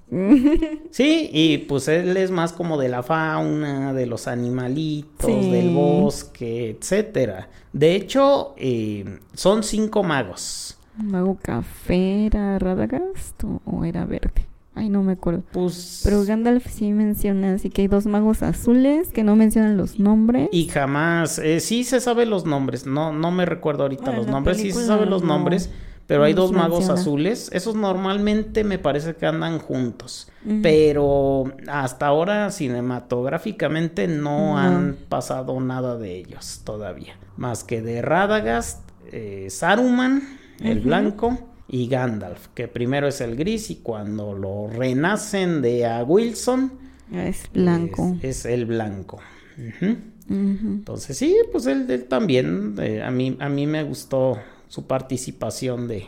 Sí, y pues él es más como de la fauna, de los animalitos, sí, del bosque, etcétera. De hecho, son 5 magos. ¿Mago café era Radagast o era verde? Ay, no me acuerdo. Pues... pero Gandalf sí menciona, así que hay 2 magos azules que no mencionan los nombres. Y jamás, sí se sabe los nombres, no me recuerdo ahorita, bueno, los nombres, sí se sabe los nombres, pero hay 2 magos azules. Esos normalmente me parece que andan juntos, uh-huh, pero hasta ahora cinematográficamente no han pasado nada de ellos todavía. Más que de Radagast, Saruman, uh-huh, el blanco, y Gandalf, que primero es el gris y cuando lo renacen de a Wilson... es blanco. Es el blanco. Uh-huh. Uh-huh. Entonces sí, pues él también, a mí me gustó su participación de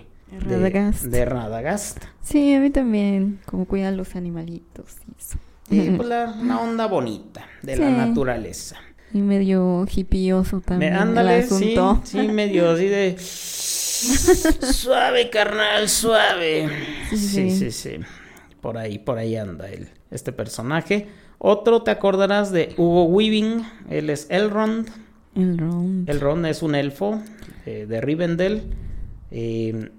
Radagast. Sí, a mí también, como cuidan los animalitos y eso. Sí, pues una onda bonita de, sí, la naturaleza. Y medio hipioso también. Ándale, sí, sí, medio así de... suave, carnal, suave. Sí. Por ahí anda él, este personaje. Otro, te acordarás de Hugo Weaving, él es Elrond. Elrond es un elfo de Rivendell.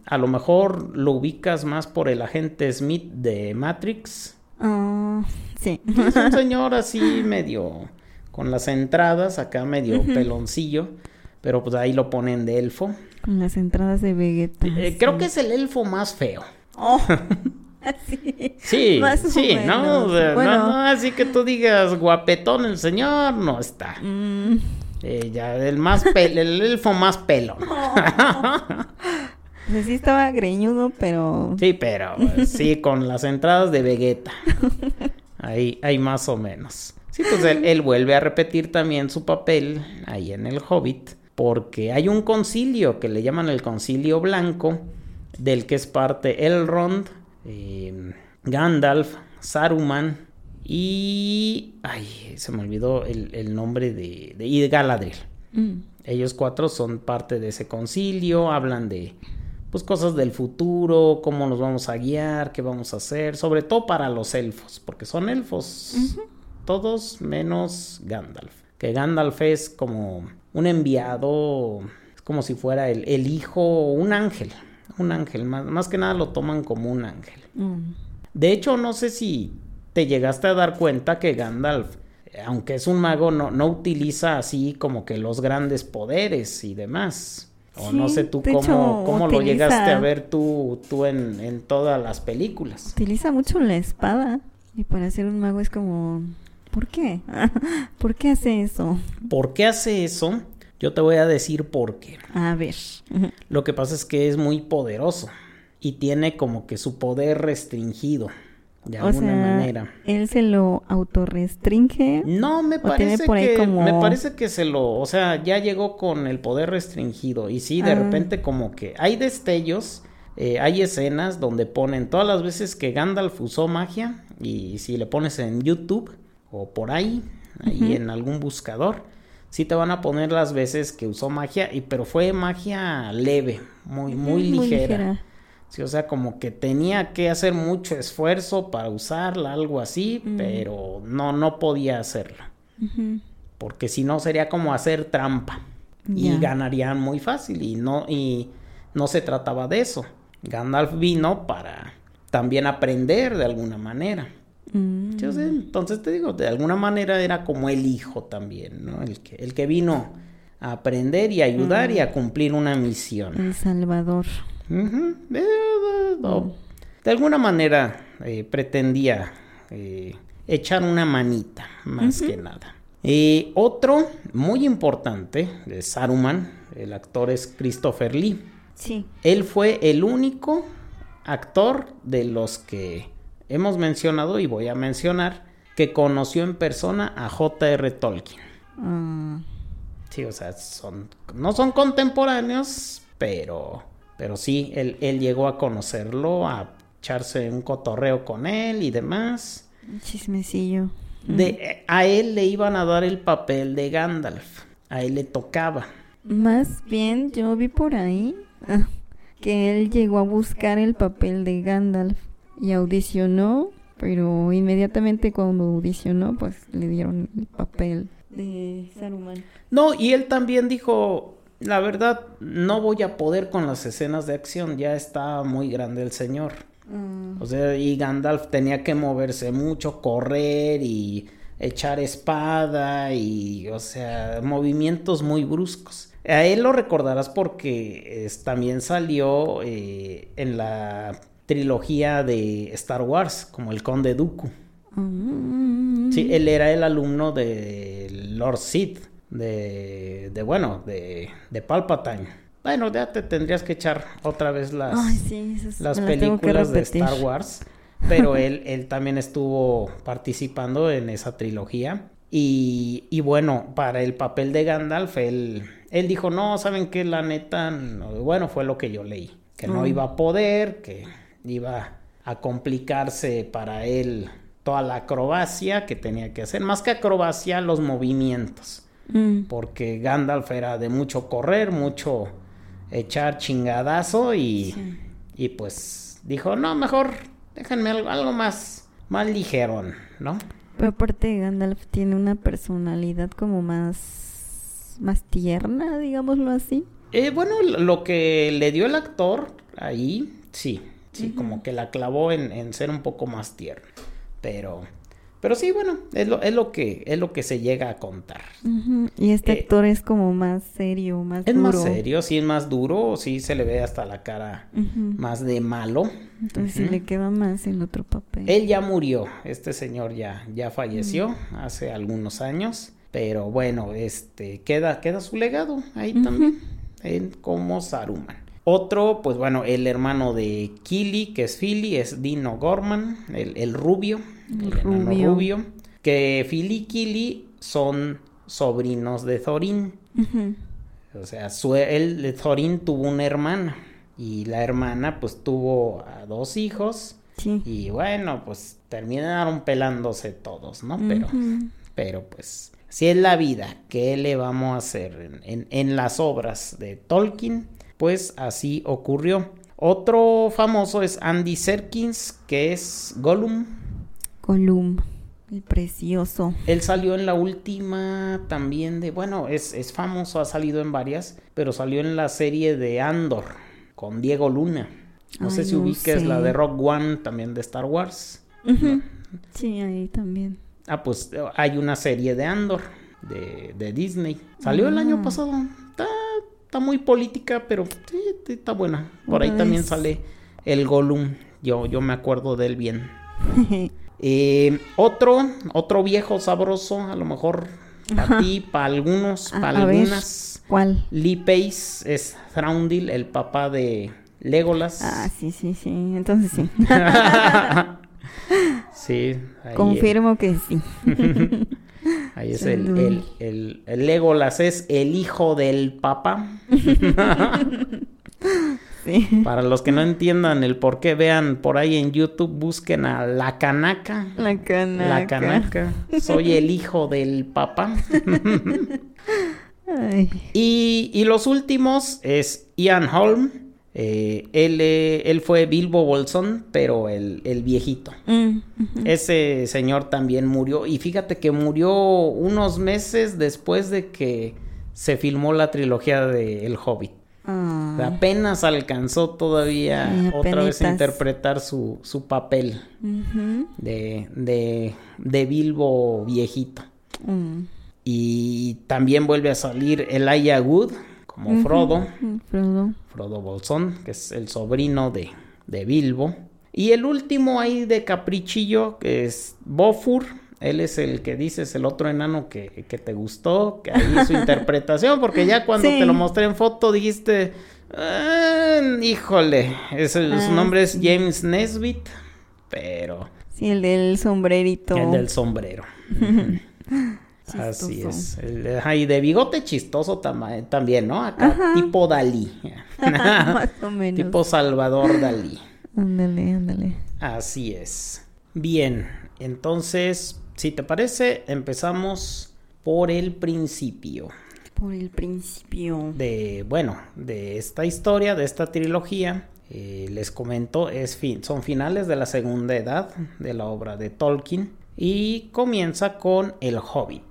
A lo mejor lo ubicas más por el agente Smith de Matrix. Sí. Es un señor así medio con las entradas acá medio peloncillo, pero pues ahí lo ponen de elfo. Con las entradas de Vegeta. Sí. Creo que es el elfo más feo. Oh, así. Sí, sí, ¿no? O sea, bueno, no, así que tú digas guapetón el señor, no está. Ya, el elfo más pelo. No, sí estaba greñudo, pero... sí, pero sí, con las entradas de Vegeta. Ahí más o menos. Sí, pues él vuelve a repetir también su papel ahí en El Hobbit, porque hay un concilio que le llaman el Concilio Blanco, del que es parte Elrond, Gandalf, Saruman y... ay, se me olvidó el nombre de Galadriel. Ellos 4 son parte de ese concilio, hablan de pues cosas del futuro, cómo nos vamos a guiar, qué vamos a hacer, sobre todo para los elfos, porque son elfos, uh-huh, todos menos Gandalf, que Gandalf es como... un enviado, es como si fuera el hijo, un ángel, más que nada lo toman como un ángel. De hecho, no sé si te llegaste a dar cuenta que Gandalf, aunque es un mago, no utiliza así como que los grandes poderes y demás. O sí, no sé tú cómo lo llegaste a ver tú en todas las películas. Utiliza mucho la espada y para ser un mago es como... ¿por qué? ¿Por qué hace eso? ¿Por qué hace eso? Yo te voy a decir por qué. A ver. Uh-huh. Lo que pasa es que es muy poderoso y tiene como que su poder restringido de alguna manera. ¿Él se lo autorrestringe? No, me parece que se lo... o sea, ya llegó con el poder restringido y sí, de repente como que hay destellos... hay escenas donde ponen todas las veces que Gandalf usó magia y si le pones en YouTube... o por ahí, ahí en algún buscador, sí te van a poner las veces que usó magia, y pero fue magia leve, muy ligera. Sí, o sea, como que tenía que hacer mucho esfuerzo para usarla, algo así, pero no podía hacerlo. Porque si no sería como hacer trampa. Y ganarían muy fácil, y no se trataba de eso. Gandalf vino para también aprender de alguna manera. Sí, o sea, entonces te digo, de alguna manera era como el hijo también, ¿no? El que vino a aprender y ayudar y a cumplir una misión. El Salvador. De alguna manera pretendía echar una manita, más que nada. Otro muy importante de Saruman, el actor es Christopher Lee. Sí. Él fue el único actor de los que hemos mencionado y voy a mencionar que conoció en persona a J.R.R. Tolkien. Sí, o sea, no son contemporáneos, pero sí, él llegó a conocerlo, a echarse un cotorreo con él y demás. Chismecillo. A él le iban a dar el papel de Gandalf, a él le tocaba. Más bien, yo vi por ahí que él llegó a buscar el papel de Gandalf y audicionó, pero inmediatamente cuando audicionó, pues le dieron el papel de Saruman. No, y él también dijo, la verdad, no voy a poder con las escenas de acción, ya está muy grande el señor. O sea, y Gandalf tenía que moverse mucho, correr y echar espada y, o sea, movimientos muy bruscos. A él lo recordarás porque también salió en la trilogía de Star Wars, como el Conde Dooku. Sí, él era el alumno de Lord Sith, de Palpatine. Bueno, ya te tendrías que echar otra vez las películas de Star Wars, pero él también estuvo participando en esa trilogía y bueno, para el papel de Gandalf, él dijo, no, ¿saben qué? La neta, no. Bueno, fue lo que yo leí, que no iba a poder, que iba a complicarse para él toda la acrobacia que tenía que hacer, más que acrobacia, los movimientos, porque Gandalf era de mucho correr, mucho echar chingadazo y pues dijo, no, mejor déjenme algo más ligerón, ¿no? Pero aparte Gandalf tiene una personalidad como más tierna, digámoslo así. Bueno, lo que le dio el actor ahí, sí, como que la clavó en ser un poco más tierno, pero sí, bueno, es lo que se llega a contar. Y este actor es como más serio, más duro. Es más serio, sí, es más duro, sí, se le ve hasta la cara más de malo. Entonces se le queda más el otro papel. Él ya murió, este señor ya falleció hace algunos años, pero bueno, queda su legado ahí también, como Saruman. Otro, pues bueno, el hermano de Kili, que es Fili, es Dean O'Gorman, el rubio, el rubio, que Fili y Kili son sobrinos de Thorin. O sea, Thorin tuvo una hermana y la hermana pues tuvo a dos hijos y bueno, pues terminaron pelándose todos, ¿no? Pero pues si es la vida, ¿qué le vamos a hacer? En las obras de Tolkien, pues así ocurrió. Otro famoso es Andy Serkis, que es Gollum, el precioso. Él salió en la última también es famoso, ha salido en varias, pero salió en la serie de Andor con Diego Luna. No sé si ubiques la de Rogue One, también de Star Wars. ¿No? Sí, ahí también. Ah, pues hay una serie de Andor de Disney. Salió el año pasado. Está muy política, pero sí, está buena. Por ahí también sale el Gollum. Yo me acuerdo de él bien. Otro viejo sabroso, a lo mejor para ti, para algunos, para algunas. Ver, ¿cuál? Lee Pace es Thraundil, el papá de Legolas. Ah, sí. Entonces sí. Sí. Confirmo que sí. Ahí es el Legolas, es el hijo del papá. Sí. Para los que no entiendan el por qué, vean por ahí en YouTube, busquen a La Canaca. La Canaca. La Canaca. Soy el hijo del papá. Ay. Y los últimos es Ian Holm. Él fue Bilbo Bolsón, pero el viejito. Uh-huh. Ese señor también murió. Y fíjate que murió unos meses después de que se filmó la trilogía de El Hobbit. Oh. Apenas alcanzó todavía otra vez a interpretar su papel de Bilbo viejito. Uh-huh. Y también vuelve a salir Elijah Wood como Frodo. Uh-huh. Frodo Bolsón, que es el sobrino de Bilbo. Y el último ahí de caprichillo, que es Bofur. Él es el que dices, el otro enano que te gustó, que ahí su interpretación, porque ya cuando te lo mostré en foto dijiste, híjole, su nombre es James Nesbitt, pero... Sí, el del sombrerito. El del sombrero. Así es. Y de bigote chistoso también, ¿no? Acá, tipo Dalí. Más o menos. Tipo Salvador Dalí. Ándale. Así es. Bien, entonces... Si te parece, empezamos por el principio. Por el principio. De esta historia, de esta trilogía, les comento, son finales de la segunda edad de la obra de Tolkien y comienza con El Hobbit,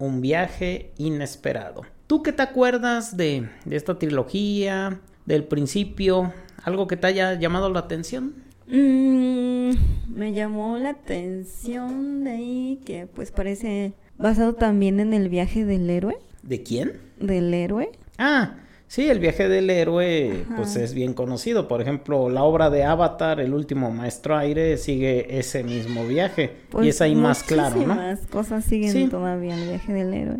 un viaje inesperado. ¿Tú qué te acuerdas de esta trilogía, del principio? ¿Algo que te haya llamado la atención? Me llamó la atención de ahí que pues parece basado también en el viaje del héroe. ¿De quién? Del héroe. Ah, sí, el viaje del héroe. Ajá. Pues es bien conocido. Por ejemplo, la obra de Avatar, El último maestro aire, sigue ese mismo viaje. Pues y es ahí más claro, ¿no? Muchísimas cosas siguen todavía el viaje del héroe.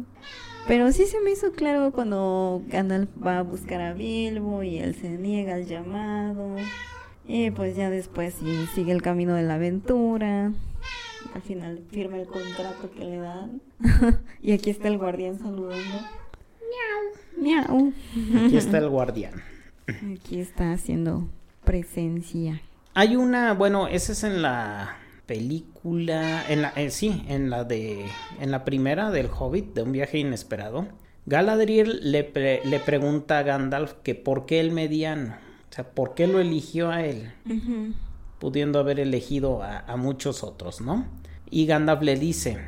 Pero sí se me hizo claro cuando Gandalf va a buscar a Bilbo y él se niega al llamado. Y pues ya después sigue el camino de la aventura. Al final firma el contrato que le dan. Y aquí está el guardián saludando. Miau. Aquí está el guardián. Aquí está haciendo presencia. Hay una, bueno, esa es en la película, en la primera del Hobbit, de Un viaje inesperado. Galadriel le pregunta a Gandalf que por qué el mediano. O sea, ¿por qué lo eligió a él? Uh-huh. Pudiendo haber elegido a muchos otros, ¿no? Y Gandalf le dice,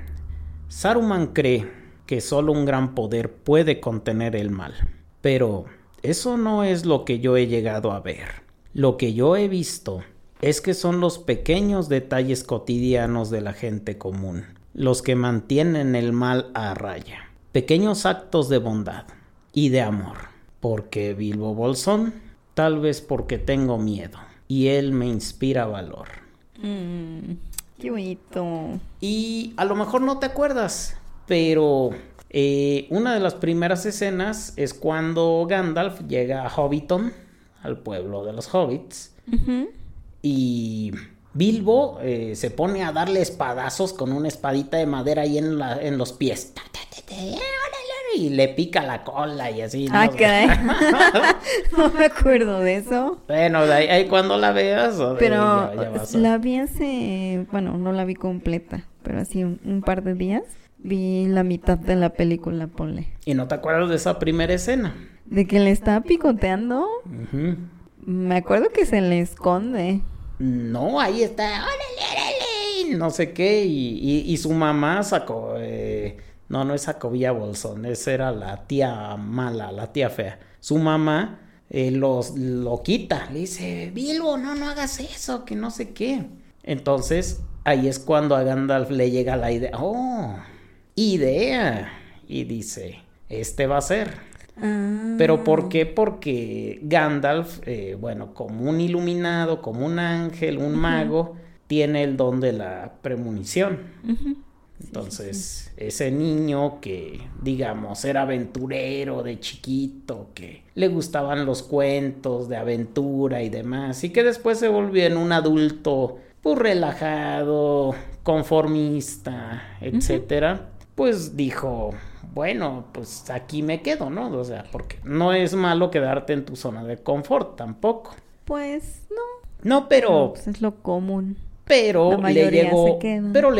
Saruman cree que solo un gran poder puede contener el mal. Pero eso no es lo que yo he llegado a ver. Lo que yo he visto es que son los pequeños detalles cotidianos de la gente común, los que mantienen el mal a raya. Pequeños actos de bondad y de amor. Porque Bilbo Bolsón... Tal vez porque tengo miedo. Y él me inspira valor. Qué bonito. Y a lo mejor no te acuerdas. Pero una de las primeras escenas es cuando Gandalf llega a Hobbiton. Al pueblo de los hobbits. Uh-huh. Y Bilbo se pone a darle espadazos con una espadita de madera ahí en los pies. Y le pica la cola y así. Ah, ¿no? Caray. No me acuerdo de eso. Bueno, ahí cuando la veas. Pero ya la vi hace... Bueno, no la vi completa, pero así un par de días. Vi la mitad de la película, ponle. ¿Y no te acuerdas de esa primera escena? ¿De que le está picoteando? Uh-huh. Me acuerdo que se le esconde. No, ahí está. ¡Órale! No sé qué. Y su mamá sacó... No es Sacobilla Bolsón, esa era la tía mala, la tía fea. Su mamá lo quita, le dice, Bilbo, no hagas eso, que no sé qué. Entonces, ahí es cuando a Gandalf le llega la idea, idea, y dice, este va a ser. Ah. ¿Pero por qué? Porque Gandalf, como un iluminado, como un ángel, un mago, tiene el don de la premonición. Uh-huh. Entonces, ese niño que, digamos, era aventurero de chiquito, que le gustaban los cuentos de aventura y demás, y que después se volvió en un adulto, pues, relajado, conformista, etcétera, pues dijo, bueno, pues aquí me quedo, ¿no? O sea, porque no es malo quedarte en tu zona de confort tampoco. Pues no. No, pero... No, pues es lo común. Pero le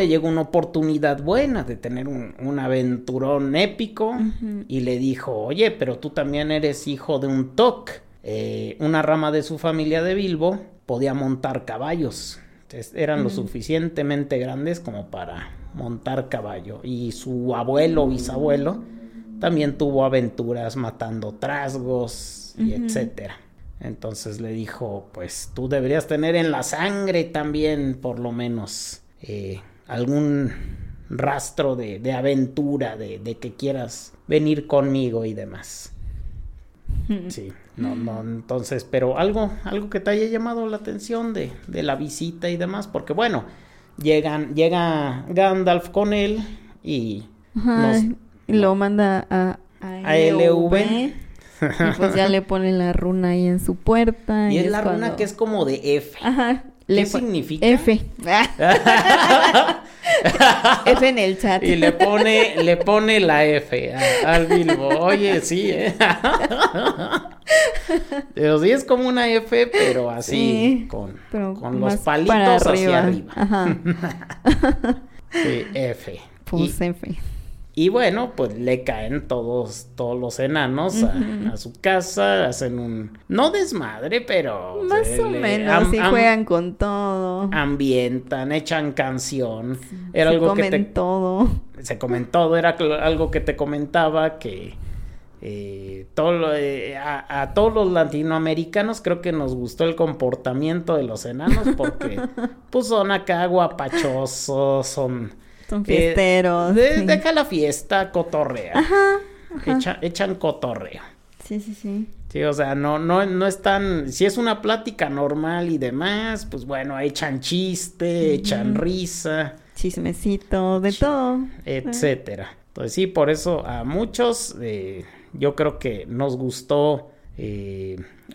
llegó una oportunidad buena de tener un aventurón épico. Uh-huh. Y le dijo, oye, pero tú también eres hijo de un Toc. Una rama de su familia de Bilbo podía montar caballos. Entonces, eran lo suficientemente grandes como para montar caballo. Y su abuelo, bisabuelo, también tuvo aventuras matando trasgos y etcétera. Entonces le dijo, pues tú deberías tener en la sangre también, por lo menos, algún rastro de aventura, de que quieras venir conmigo y demás. Sí, no, entonces, pero algo que te haya llamado la atención de la visita y demás, porque bueno, llega Gandalf con él y... lo manda a LV. Y pues ya le ponen la runa ahí en su puerta. Y es la cuando... runa que es como de F. Ajá. ¿Qué significa? F. F en el chat. Y le pone la F al Bilbo. Oye, sí, Pero sí es como una F, pero así, sí, con los palitos hacia arriba. Ajá. Sí, F. Pues F. Y bueno, pues le caen todos los enanos a su casa, hacen un... No desmadre, pero... Más o menos, sí juegan con todo. Ambientan, echan canción. Sí, era algo que te... Se comen todo, era algo que te comentaba que... a todos los latinoamericanos creo que nos gustó el comportamiento de los enanos porque... pues son acá guapachosos, son fiesteros. Sí. Deja la fiesta, cotorrea. Ajá. Echan cotorreo. Sí. Sí, o sea, no están... Si es una plática normal y demás, pues bueno, echan chiste, echan risa. Chismecito, de todo. Etcétera. Entonces sí, por eso a muchos yo creo que nos gustó...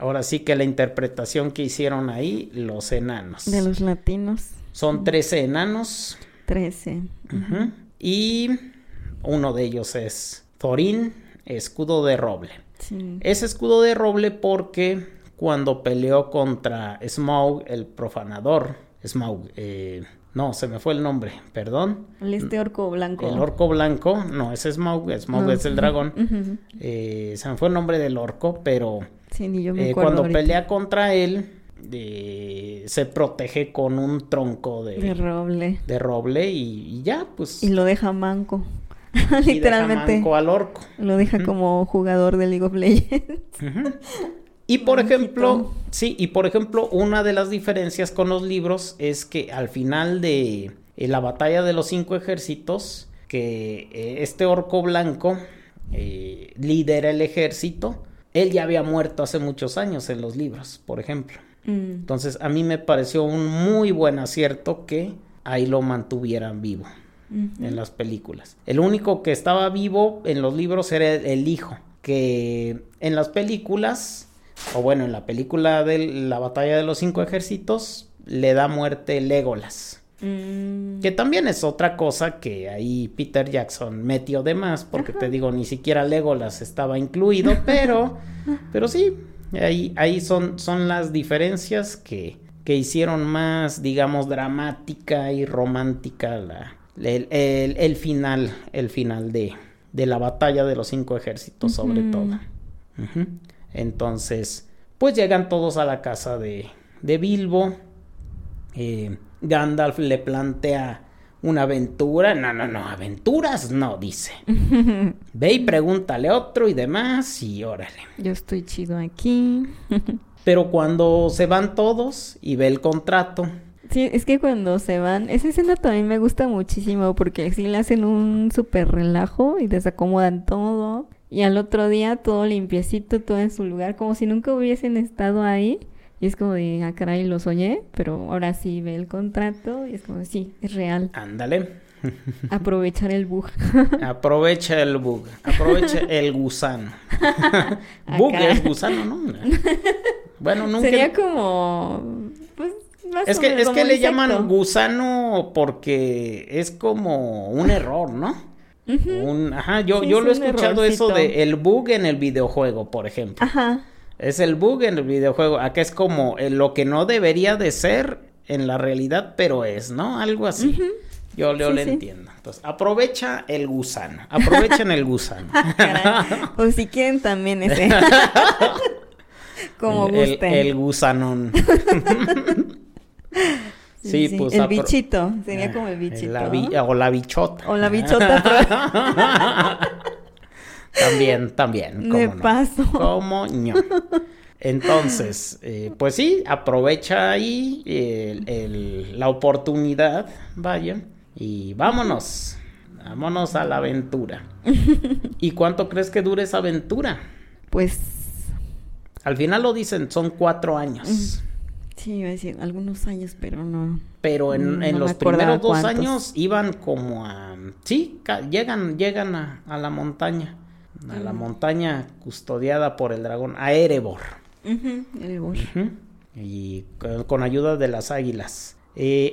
ahora sí que la interpretación que hicieron ahí, los enanos. De los latinos. Son 13 enanos... 13. Uh-huh. Y uno de ellos es Thorin, escudo de roble. Sí. Es escudo de roble porque cuando peleó contra Smaug, el profanador, no, se me fue el nombre, perdón. Este orco blanco. El orco blanco, no, es Smaug no, es el dragón. Uh-huh. Se me fue el nombre del orco, pero sí, ni yo me acuerdo cuando ahorita. Pelea contra él... se protege con un tronco de roble y ya, pues... Y lo deja manco, literalmente. Deja manco al orco. Lo deja como jugador de League of Legends. Y por ejemplo, una de las diferencias con los libros es que al final de La Batalla de los Cinco Ejércitos, que este orco blanco lidera el ejército, él ya había muerto hace muchos años en los libros, por ejemplo. Entonces a mí me pareció un muy buen acierto que ahí lo mantuvieran vivo en las películas. El único que estaba vivo en los libros era el hijo, que en las películas, o bueno, en la película de La Batalla de los Cinco Ejércitos, le da muerte Legolas. Que también es otra cosa que ahí Peter Jackson metió de más, porque te digo, ni siquiera Legolas estaba incluido, pero sí. Ahí son las diferencias que hicieron más, digamos, dramática y romántica el final de La Batalla de los Cinco Ejércitos, sobre todo. Entonces, pues llegan todos a la casa de Bilbo. Gandalf le plantea una aventura. No, aventuras no, dice. Ve y pregúntale a otro y demás y órale. Yo estoy chido aquí. Pero cuando se van todos y ve el contrato. Sí, es que cuando se van, esa escena también me gusta muchísimo porque sí le hacen un súper relajo y desacomodan todo. Y al otro día todo limpiecito, todo en su lugar, como si nunca hubiesen estado ahí. Y es como de, caray, lo soñé, pero ahora sí ve el contrato y es como de, sí, es real. Ándale. Aprovecha el bug. Aprovecha el gusano. Bug es gusano, ¿no? Bueno, nunca... Sería como... Pues, más es o que, menos, es como que le llaman gusano porque es como un error, ¿no? Yo lo he escuchado eso de el bug en el videojuego, por ejemplo. Ajá. Es el bug en el videojuego. Acá es como lo que no debería de ser en la realidad, pero es, ¿no? Algo así. Uh-huh. Yo lo entiendo. Entonces, aprovecha el gusano. Aprovechen el gusano. O si quieren también ese. Como gusten. El gusanón. Sí, pues. El bichito. Sería como el bichito. O la bichota. O la bichota. También. ¿Cómo no? Paso. ¿Cómo no? Entonces, pues sí, aprovecha ahí la oportunidad, vaya, y vámonos. Vámonos a la aventura. ¿Y cuánto crees que dure esa aventura? Pues... al final lo dicen, son 4 años. Sí, iba a decir algunos años, pero no. Pero en los primeros 2 años iban como a... sí, llegan a la montaña. A la montaña custodiada por el dragón, a Erebor. Erebor. Y con ayuda de las águilas.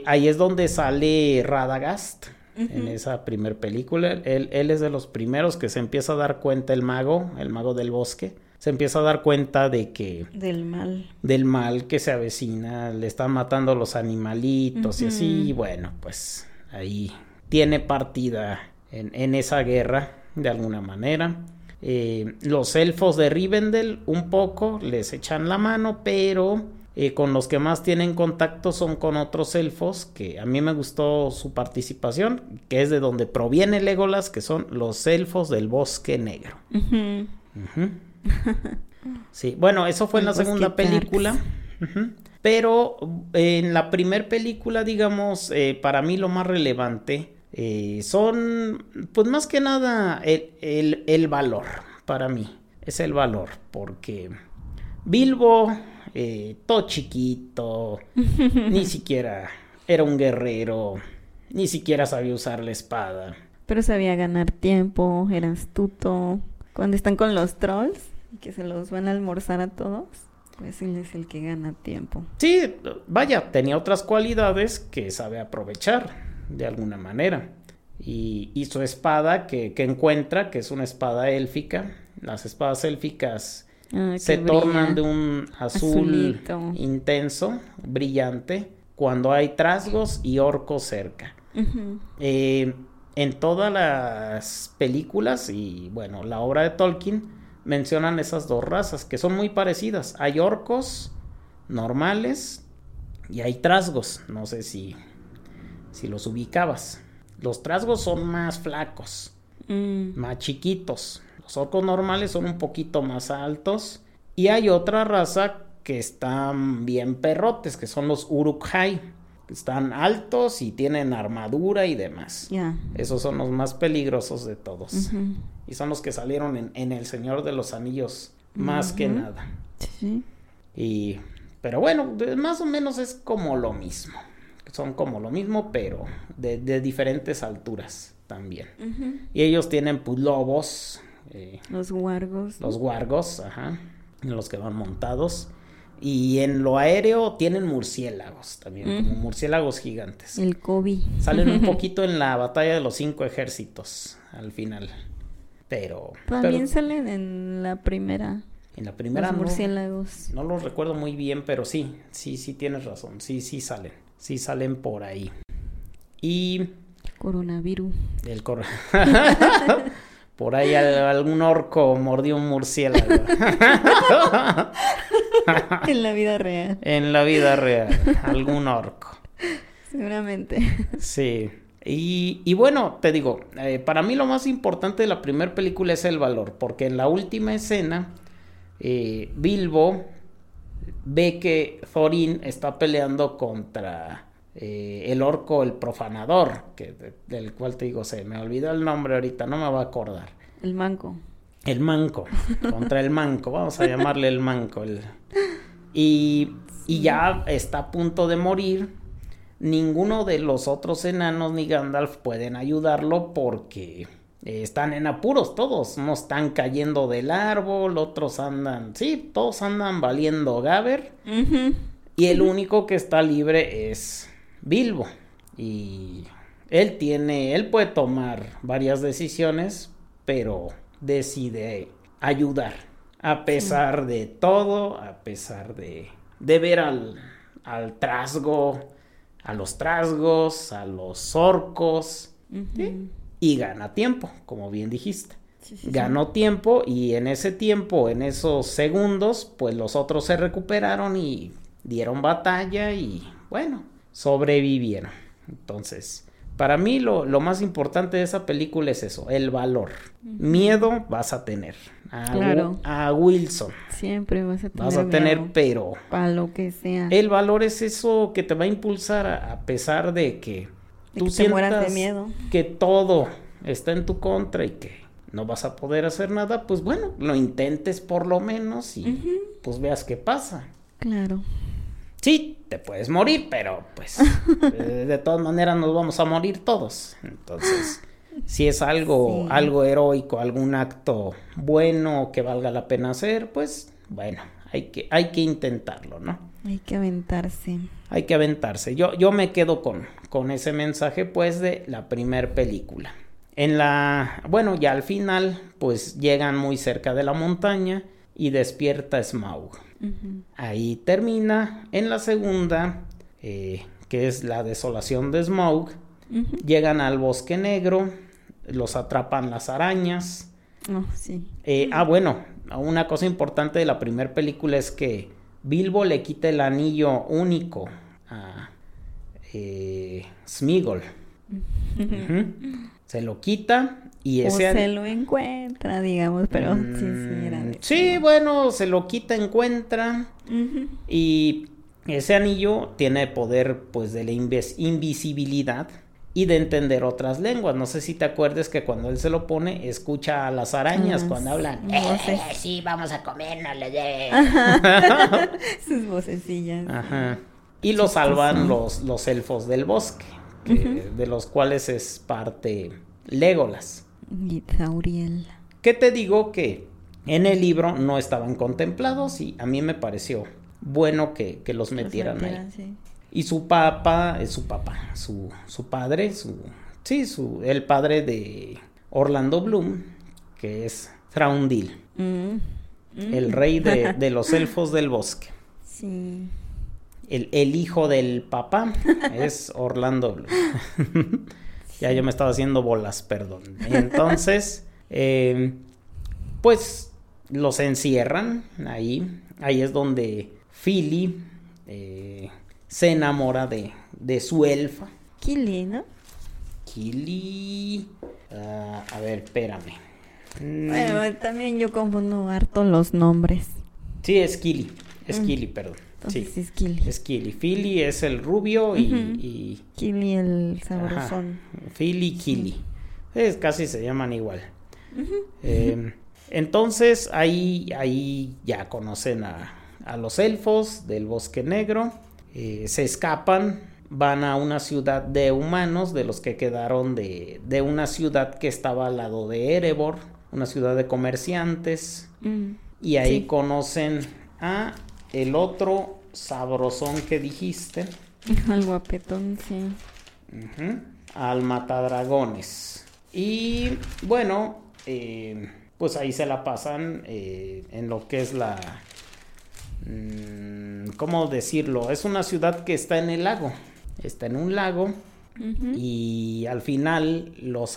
Ahí es donde sale Radagast, en esa primer película. Él es de los primeros que se empieza a dar cuenta, el mago del bosque. Se empieza a dar cuenta de que... Del mal que se avecina, le están matando los animalitos y así. Y bueno, pues ahí tiene partida en esa guerra, de alguna manera. Los elfos de Rivendell un poco les echan la mano, pero con los que más tienen contacto son con otros elfos, que a mí me gustó su participación, que es de donde proviene Legolas, que son los elfos del Bosque Negro. Sí, bueno, eso fue en la segunda película. Pero en la primer película, digamos, para mí lo más relevante son, pues más que nada, el valor, para mí, es el valor, porque Bilbo, todo chiquito, ni siquiera era un guerrero, ni siquiera sabía usar la espada. Pero sabía ganar tiempo, era astuto. Cuando están con los trolls, que se los van a almorzar a todos, pues él es el que gana tiempo. Sí, vaya, tenía otras cualidades que sabe aprovechar, de alguna manera, y su espada que encuentra, que es una espada élfica. Las espadas élficas se tornan de un azul intenso, brillante, cuando hay trasgos y orcos cerca. En todas las películas y bueno, la obra de Tolkien, mencionan esas 2 razas que son muy parecidas. Hay orcos normales y hay trasgos, no sé si los ubicabas. Los trasgos son más flacos, más chiquitos. Los orcos normales son un poquito más altos. Y hay otra raza que están bien perrotes, que son los Uruk-hai. Están altos y tienen armadura y demás. Yeah. Esos son los más peligrosos de todos. Y son los que salieron en El Señor de los Anillos, más que nada. Sí. Pero bueno, más o menos es como lo mismo. Son como lo mismo, pero de diferentes alturas también. Y ellos tienen, pues, lobos. Los huargos, ajá. En los que van montados. Y en lo aéreo tienen murciélagos también, como murciélagos gigantes. El Kobe. Salen un poquito en La Batalla de los 5 Ejércitos, al final. Pero salen en la primera. En la primera los murciélagos. No los recuerdo muy bien, pero sí tienes razón. Sí salen por ahí. Y... coronavirus. Por ahí algún orco mordió un murciélago. En la vida real. Algún orco. Seguramente. Sí. Y bueno, te digo, para mí lo más importante de la primera película es el valor. Porque en la última escena, Bilbo ve que Thorin está peleando contra el orco, el profanador, del cual te digo, se me olvidó el nombre ahorita, no me va a acordar. El manco, contra el manco, vamos a llamarle el manco. Y ya está a punto de morir. Ninguno de los otros enanos ni Gandalf pueden ayudarlo porque... están en apuros todos, unos están cayendo del árbol, otros andan, todos andan valiendo gaber. Y el único que está libre es Bilbo. Y Él puede tomar varias decisiones, pero decide ayudar. A pesar de todo, a pesar de ver al trasgo, a los trasgos, a los orcos. Uh-huh. ¿Sí? Y gana tiempo, como bien dijiste. Sí. Ganó tiempo y en ese tiempo, en esos segundos, pues los otros se recuperaron y dieron batalla y, bueno, sobrevivieron. Entonces, para mí lo más importante de esa película es eso, el valor. Uh-huh. Miedo vas a tener. Claro. A Wilson. Siempre vas a tener. Vas a tener, miedo, pero... para lo que sea. El valor es eso que te va a impulsar a pesar de que... tú que te mueras de miedo, que todo está en tu contra y que no vas a poder hacer nada, pues bueno, lo intentes por lo menos y uh-huh. pues veas qué pasa. Claro. Sí, te puedes morir, pero pues de todas maneras nos vamos a morir todos. Entonces, si es algo heroico, algún acto bueno que valga la pena hacer, pues bueno, hay que intentarlo, ¿no? Hay que aventarse. Hay que aventarse. Yo me quedo con ese mensaje, pues, de la primer película. Ya al final, pues, llegan muy cerca de la montaña y despierta Smaug. Uh-huh. Ahí termina. En la segunda, que es La Desolación de Smaug, uh-huh. llegan al Bosque Negro, los atrapan las arañas. Oh, sí. Una cosa importante de la primer película es que Bilbo le quita el anillo único a Sméagol. Uh-huh. Se lo quita y ese... o se lo encuentra, digamos, pero... se lo quita, encuentra. Uh-huh. Y ese anillo tiene poder, pues, de la invisibilidad y de entender otras lenguas. No sé si te acuerdas que cuando él se lo pone, escucha a las arañas cuando hablan. Sí, vamos a comérnosle. Sus vocecillas. Ajá. Y lo salvan los elfos del bosque, que, uh-huh. de los cuales es parte Legolas. Y Tauriel. ¿Qué te digo? Que en el libro no estaban contemplados y a mí me pareció bueno que los metieran ahí. Sí. Y el padre de Orlando Bloom, que es Thraundil, el rey de los elfos del bosque. Sí. El hijo del papá es Orlando Bloom. Ya yo me estaba haciendo bolas, perdón. Entonces, pues los encierran ahí. Ahí es donde Fili... se enamora de su elfa. Kili, ¿no? Kili... a ver, espérame. Bueno, también yo confundo harto los nombres. Sí, es Kili. Es Kili, perdón. Entonces sí, es Kili. Es Kili. Fili es el rubio y Kili el sabrosón. Ajá. Fili, Kili. Sí. Casi se llaman igual. Uh-huh. Entonces, ahí ya conocen a los elfos del Bosque Negro. Se escapan, van a una ciudad de humanos, de los que quedaron de una ciudad que estaba al lado de Erebor, una ciudad de comerciantes, y ahí conocen a el otro sabrosón que dijiste. Al guapetón, sí. Uh-huh. Al matadragones. Y bueno, pues ahí se la pasan en lo que es la... ¿cómo decirlo? Es una ciudad que está en el lago. Está en un lago. Uh-huh. Y al final los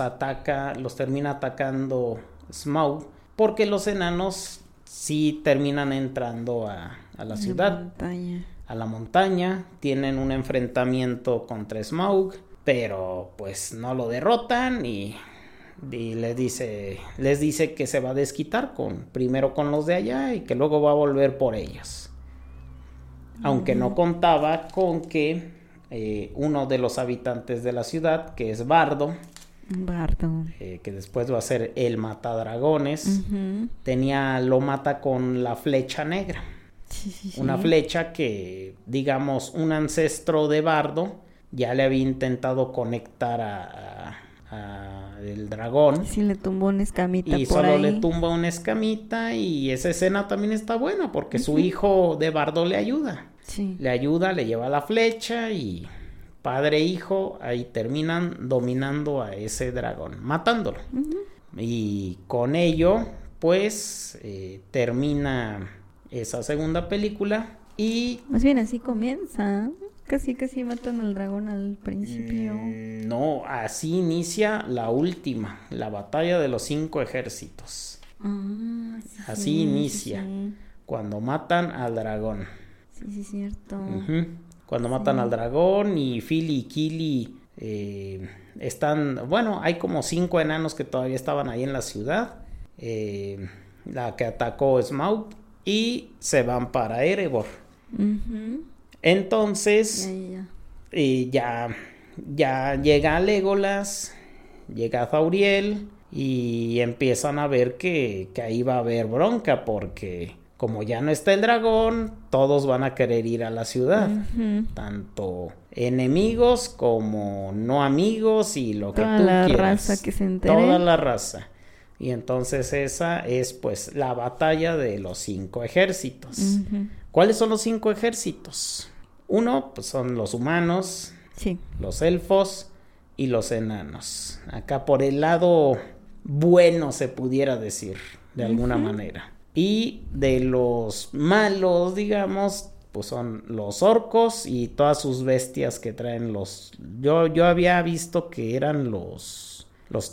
termina atacando Smaug, porque los enanos sí terminan entrando a la ciudad. Montaña. A la montaña. Tienen un enfrentamiento contra Smaug, pero pues no lo derrotan y les dice que se va a desquitar primero con los de allá y que luego va a volver por ellos. Aunque no contaba con que uno de los habitantes de la ciudad, que es Bardo. Que después va a ser el matadragones, lo mata con la flecha negra. Sí. Una flecha que, digamos, un ancestro de Bardo ya le había intentado conectar al dragón. Sí, le tumbó una escamita y por solo ahí. Le tumba una escamita, y esa escena también está buena porque su hijo de Bardo le ayuda. Sí. Le ayuda, le lleva la flecha y Padre e hijo ahí terminan dominando a ese dragón, matándolo. Uh-huh. Y con ello, pues, termina esa segunda película y... Más bien así comienza, casi matan al dragón al principio. No, así inicia la última, la Batalla de los Cinco Ejércitos. Ah, sí, así inicia, sí. Cuando matan al dragón. Sí, cierto. Uh-huh. Cuando matan al dragón y Fili y Kili están... Bueno, hay como 5 enanos que todavía estaban ahí en la ciudad. La que atacó Smaug. Y se van para Erebor. Uh-huh. Entonces... Ya llega Legolas. Llega Tauriel. Y empiezan a ver que ahí va a haber bronca porque... Como ya no está el dragón, todos van a querer ir a la ciudad. Uh-huh. Tanto enemigos como no amigos y lo que tú quieras. Toda la raza que se entere. Toda la raza. Y entonces esa es pues la batalla de los 5 ejércitos. Uh-huh. ¿Cuáles son los 5 ejércitos? 1, pues son los humanos, sí, los elfos y los enanos. Acá por el lado bueno se pudiera decir de alguna manera. Y de los malos, digamos, pues son los orcos y todas sus bestias que traen los... Yo había visto que eran los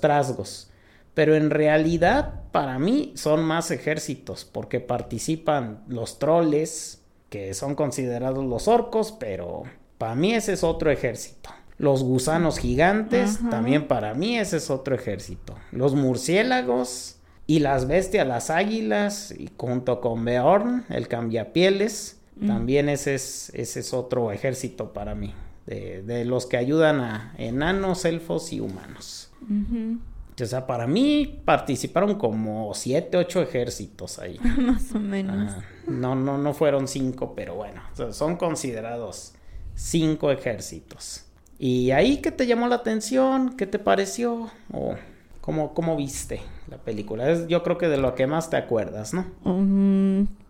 trasgos, pero en realidad para mí son más ejércitos porque participan los troles, que son considerados los orcos, pero para mí ese es otro ejército. Los gusanos gigantes, ajá, también para mí ese es otro ejército. Los murciélagos... Y las bestias, las águilas, y junto con Beorn, el cambiapieles, también ese es otro ejército para mí, de los que ayudan a enanos, elfos y humanos. Uh-huh. O sea, para mí participaron como 7, 8 ejércitos ahí. Más o menos. Ah, no fueron 5, pero bueno, o sea, son considerados 5 ejércitos. ¿Y ahí qué te llamó la atención? ¿Qué te pareció? Oh. ¿Cómo viste la película? Es, yo creo que de lo que más te acuerdas, ¿no?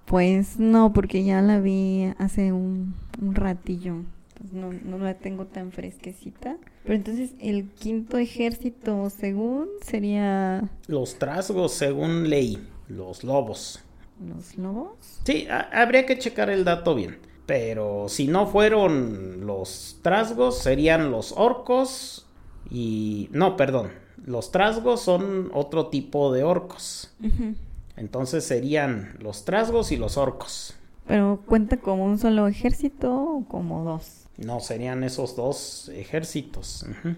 Pues no, porque ya la vi hace un ratillo. Pues no la tengo tan fresquecita. Pero entonces el 5º ejército, según, sería... Los trasgos, según leí. Los lobos. ¿Los lobos? Sí, habría que checar el dato bien. Pero si no fueron los trasgos, serían los orcos y... No, perdón. Los trasgos son otro tipo de orcos. Uh-huh. Entonces serían los trasgos y los orcos. ¿Pero cuenta como un solo ejército o como 2? No, serían esos 2 ejércitos. Uh-huh.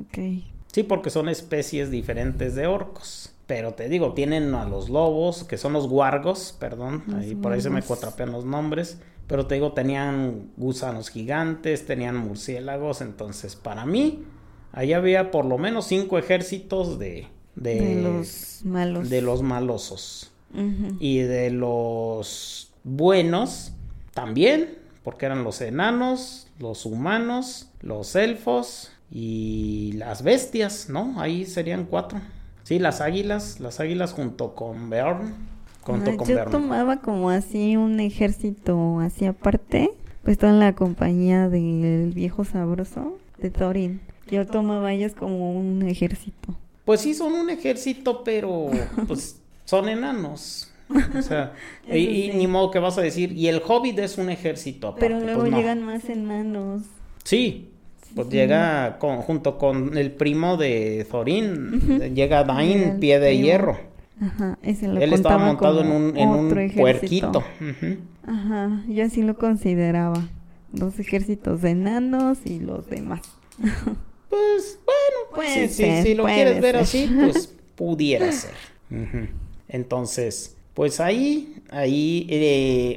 Ok. Sí, porque son especies diferentes de orcos. Pero te digo, tienen a los lobos, que son los guargos, perdón. Por ahí se me cuatrapean los nombres. Pero te digo, tenían gusanos gigantes, tenían murciélagos. Entonces, para mí... Ahí había por lo menos 5 ejércitos de los malos. De los malosos. Uh-huh. Y de los buenos también, porque eran los enanos, los humanos, los elfos y las bestias, ¿no? Ahí serían 4. Sí, las águilas junto con Beorn. Yo tomaba como así un ejército así aparte, pues toda la compañía del viejo sabroso de Thorin. Yo tomaba ellas como un ejército. Pues sí, son un ejército, pero pues son enanos. O sea, y ni modo que vas a decir, y el hobbit es un ejército aparte. Pero luego pues no. Llegan más enanos. Sí, pues sí. Llega junto con el primo de Thorin, uh-huh, llega Dain, pie de hierro. Ajá, ese lo contaba. Él estaba montado en un puerquito. Uh-huh. Ajá, yo así lo consideraba. 2 ejércitos de enanos y los demás. Pues bueno, puede ser, si lo quieres ser. Ver así, pues pudiera ser. Uh-huh. Entonces, pues ahí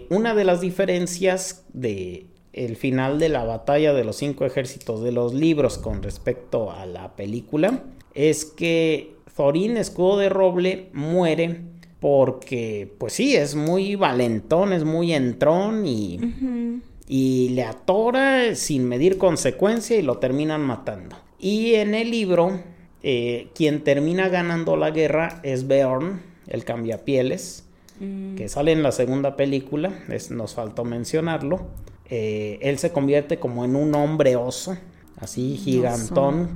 una de las diferencias de el final de la batalla de los 5 ejércitos de los libros con respecto a la película es que Thorin, Escudo de Roble, muere porque, pues sí, es muy valentón, es muy entrón y... Uh-huh. Y le atora sin medir consecuencia y lo terminan matando. Y en el libro, quien termina ganando la guerra es Beorn, el cambiapieles, que sale en la segunda película, nos faltó mencionarlo. Él se convierte como en un hombre oso, así gigantón, oso,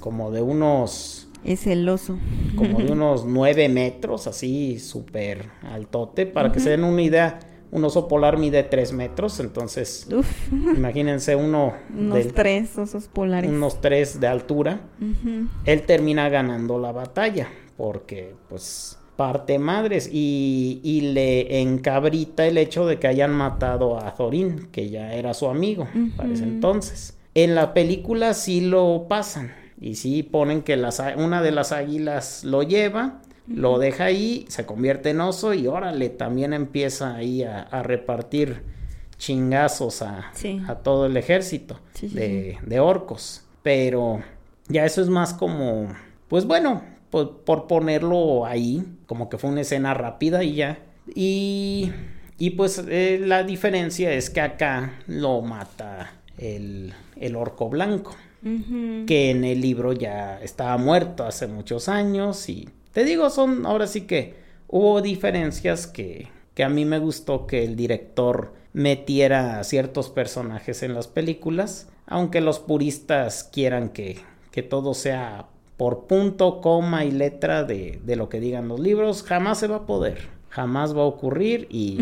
como de unos... Es el oso. Como de unos 9 metros, así súper altote, para que se den una idea. Un oso polar mide 3 metros, entonces imagínense uno... Unos 3 osos polares. Unos 3 de altura. Él termina ganando la batalla, porque pues parte madres, y le encabrita el hecho de que hayan matado a Thorin, que ya era su amigo para ese entonces. En la película sí lo pasan, y sí ponen que una de las águilas lo lleva... Lo deja ahí, se convierte en oso y órale, también empieza ahí a repartir chingazos a todo el ejército de orcos. Pero ya eso es más como, pues bueno, por ponerlo ahí, como que fue una escena rápida y ya. Y pues la diferencia es que acá lo mata el orco blanco, que en el libro ya estaba muerto hace muchos años y... Te digo, ahora sí que hubo diferencias que a mí me gustó que el director metiera a ciertos personajes en las películas, aunque los puristas quieran que todo sea por punto, coma y letra de lo que digan los libros, jamás se va a poder, jamás va a ocurrir y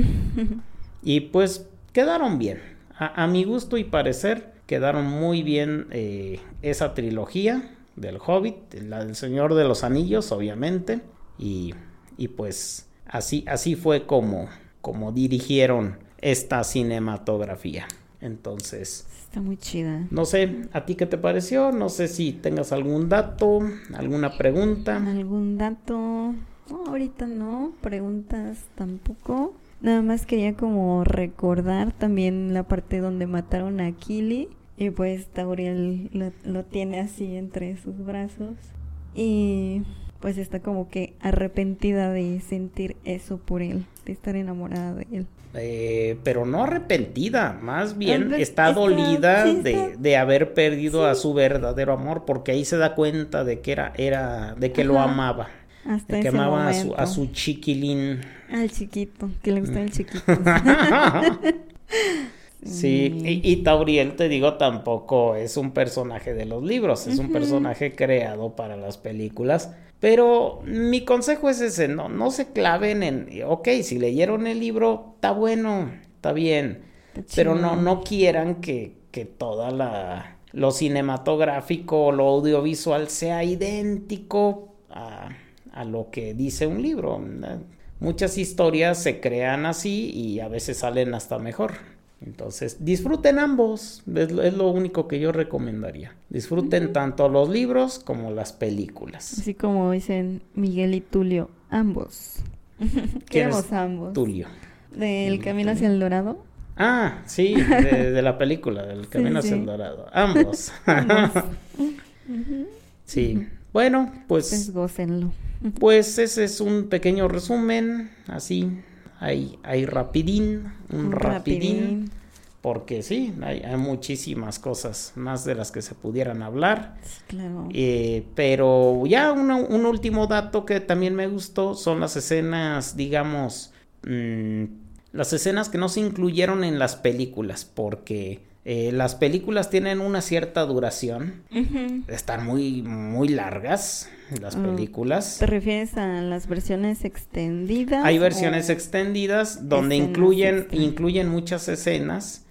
pues quedaron bien. A mi gusto y parecer quedaron muy bien esa trilogía. Del Hobbit, la del Señor de los Anillos, obviamente, y pues así fue como dirigieron esta cinematografía. Entonces... Está muy chida. No sé, ¿a ti qué te pareció? No sé si tengas algún dato, alguna pregunta. ¿Algún dato? No, ahorita no, preguntas tampoco. Nada más quería como recordar también la parte donde mataron a Kili. Y pues Tauriel lo tiene así entre sus brazos y pues está como que arrepentida de sentir eso por él, de estar enamorada de él. Pero no arrepentida, más bien está dolida de haber perdido a su verdadero amor, porque ahí se da cuenta de que era de que lo amaba. Hasta que amaba a su chiquilín. Al chiquito, que le gustaba el chiquito. Sí, y Tauriel, te digo, tampoco es un personaje de los libros, es un personaje creado para las películas, pero mi consejo es ese, no se claven en, si leyeron el libro, está bueno, está bien, pero no quieran que toda lo cinematográfico, lo audiovisual sea idéntico a lo que dice un libro, ¿verdad? Muchas historias se crean así y a veces salen hasta mejor. Entonces, disfruten ambos, es lo único que yo recomendaría. Disfruten tanto los libros como las películas. Así como dicen Miguel y Tulio, ambos. Queremos ambos. Tulio. ¿Del Camino hacia el Dorado? Ah, sí, de la película, del Camino hacia el Dorado. Ambos. Sí, bueno, pues gócenlo. Pues ese es un pequeño resumen, así... Hay rapidín, un rapidín, porque sí, hay muchísimas cosas más de las que se pudieran hablar. Claro. Pero ya un último dato que también me gustó son las escenas, digamos, las escenas que no se incluyeron en las películas, porque... las películas tienen una cierta duración, están muy, muy largas las películas. ¿Te refieres a las versiones extendidas? Hay versiones extendidas donde incluyen muchas escenas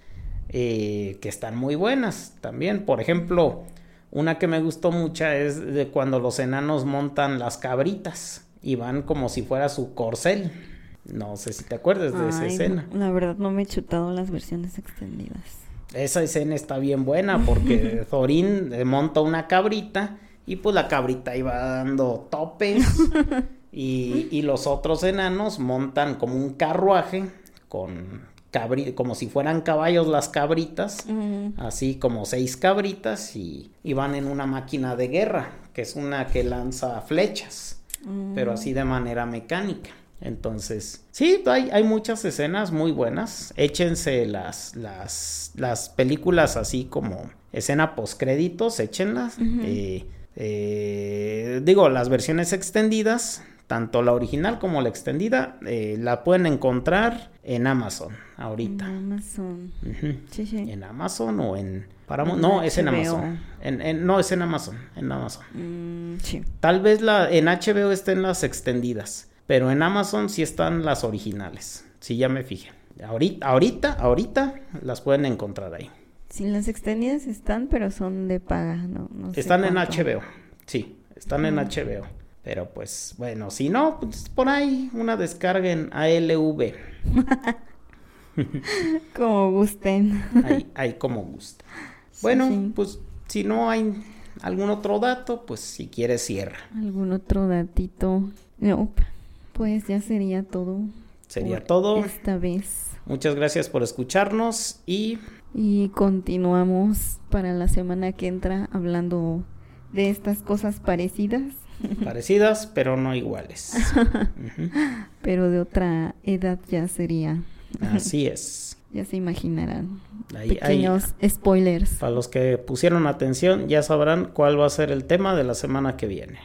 que están muy buenas también. Por ejemplo, una que me gustó mucho es de cuando los enanos montan las cabritas y van como si fuera su corcel. No sé si te acuerdas de esa escena. La verdad no me he chutado las versiones extendidas. Esa escena está bien buena porque Thorin monta una cabrita y pues la cabrita iba dando topes y los otros enanos montan como un carruaje como si fueran caballos las cabritas, así como 6 cabritas y van en una máquina de guerra que es una que lanza flechas, pero así de manera mecánica. Entonces, sí, hay muchas escenas muy buenas. Échense las películas así como escena postcréditos, échenlas. Digo, las versiones extendidas, tanto la original como la extendida, la pueden encontrar En Amazon, ahorita. En Amazon. Uh-huh. Sí, sí. ¿En Amazon o en Paramount? No, es en Amazon. No, es en Amazon. En Amazon. Sí. Tal vez en HBO estén las extendidas, pero en Amazon sí están las originales. Sí, ya me fijé. Ahorita las pueden encontrar ahí. Sí, las extendidas están, pero son de paga, ¿no? No sé están cuánto. En HBO, sí, están en HBO. Pero pues, bueno, si no, pues por ahí una descarga en ALV. Como gusten. Ahí como gusten. Bueno, sí. Pues si no hay algún otro dato, pues si quieres cierra. ¿Algún otro datito? No, pues ya sería todo. Sería todo. Esta vez. Muchas gracias por escucharnos y continuamos para la semana que entra hablando de estas cosas parecidas. Parecidas, pero no iguales. Uh-huh. Pero de otra edad ya sería. Así es. Ya se imaginarán. Pequeños spoilers. Para los que pusieron atención, ya sabrán cuál va a ser el tema de la semana que viene.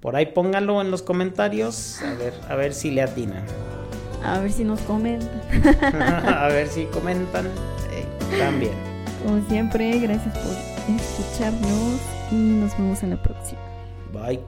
Por ahí pónganlo en los comentarios, a ver si le atinan. A ver si nos comentan. A ver si comentan también. Como siempre, gracias por escucharnos y nos vemos en la próxima. Bye.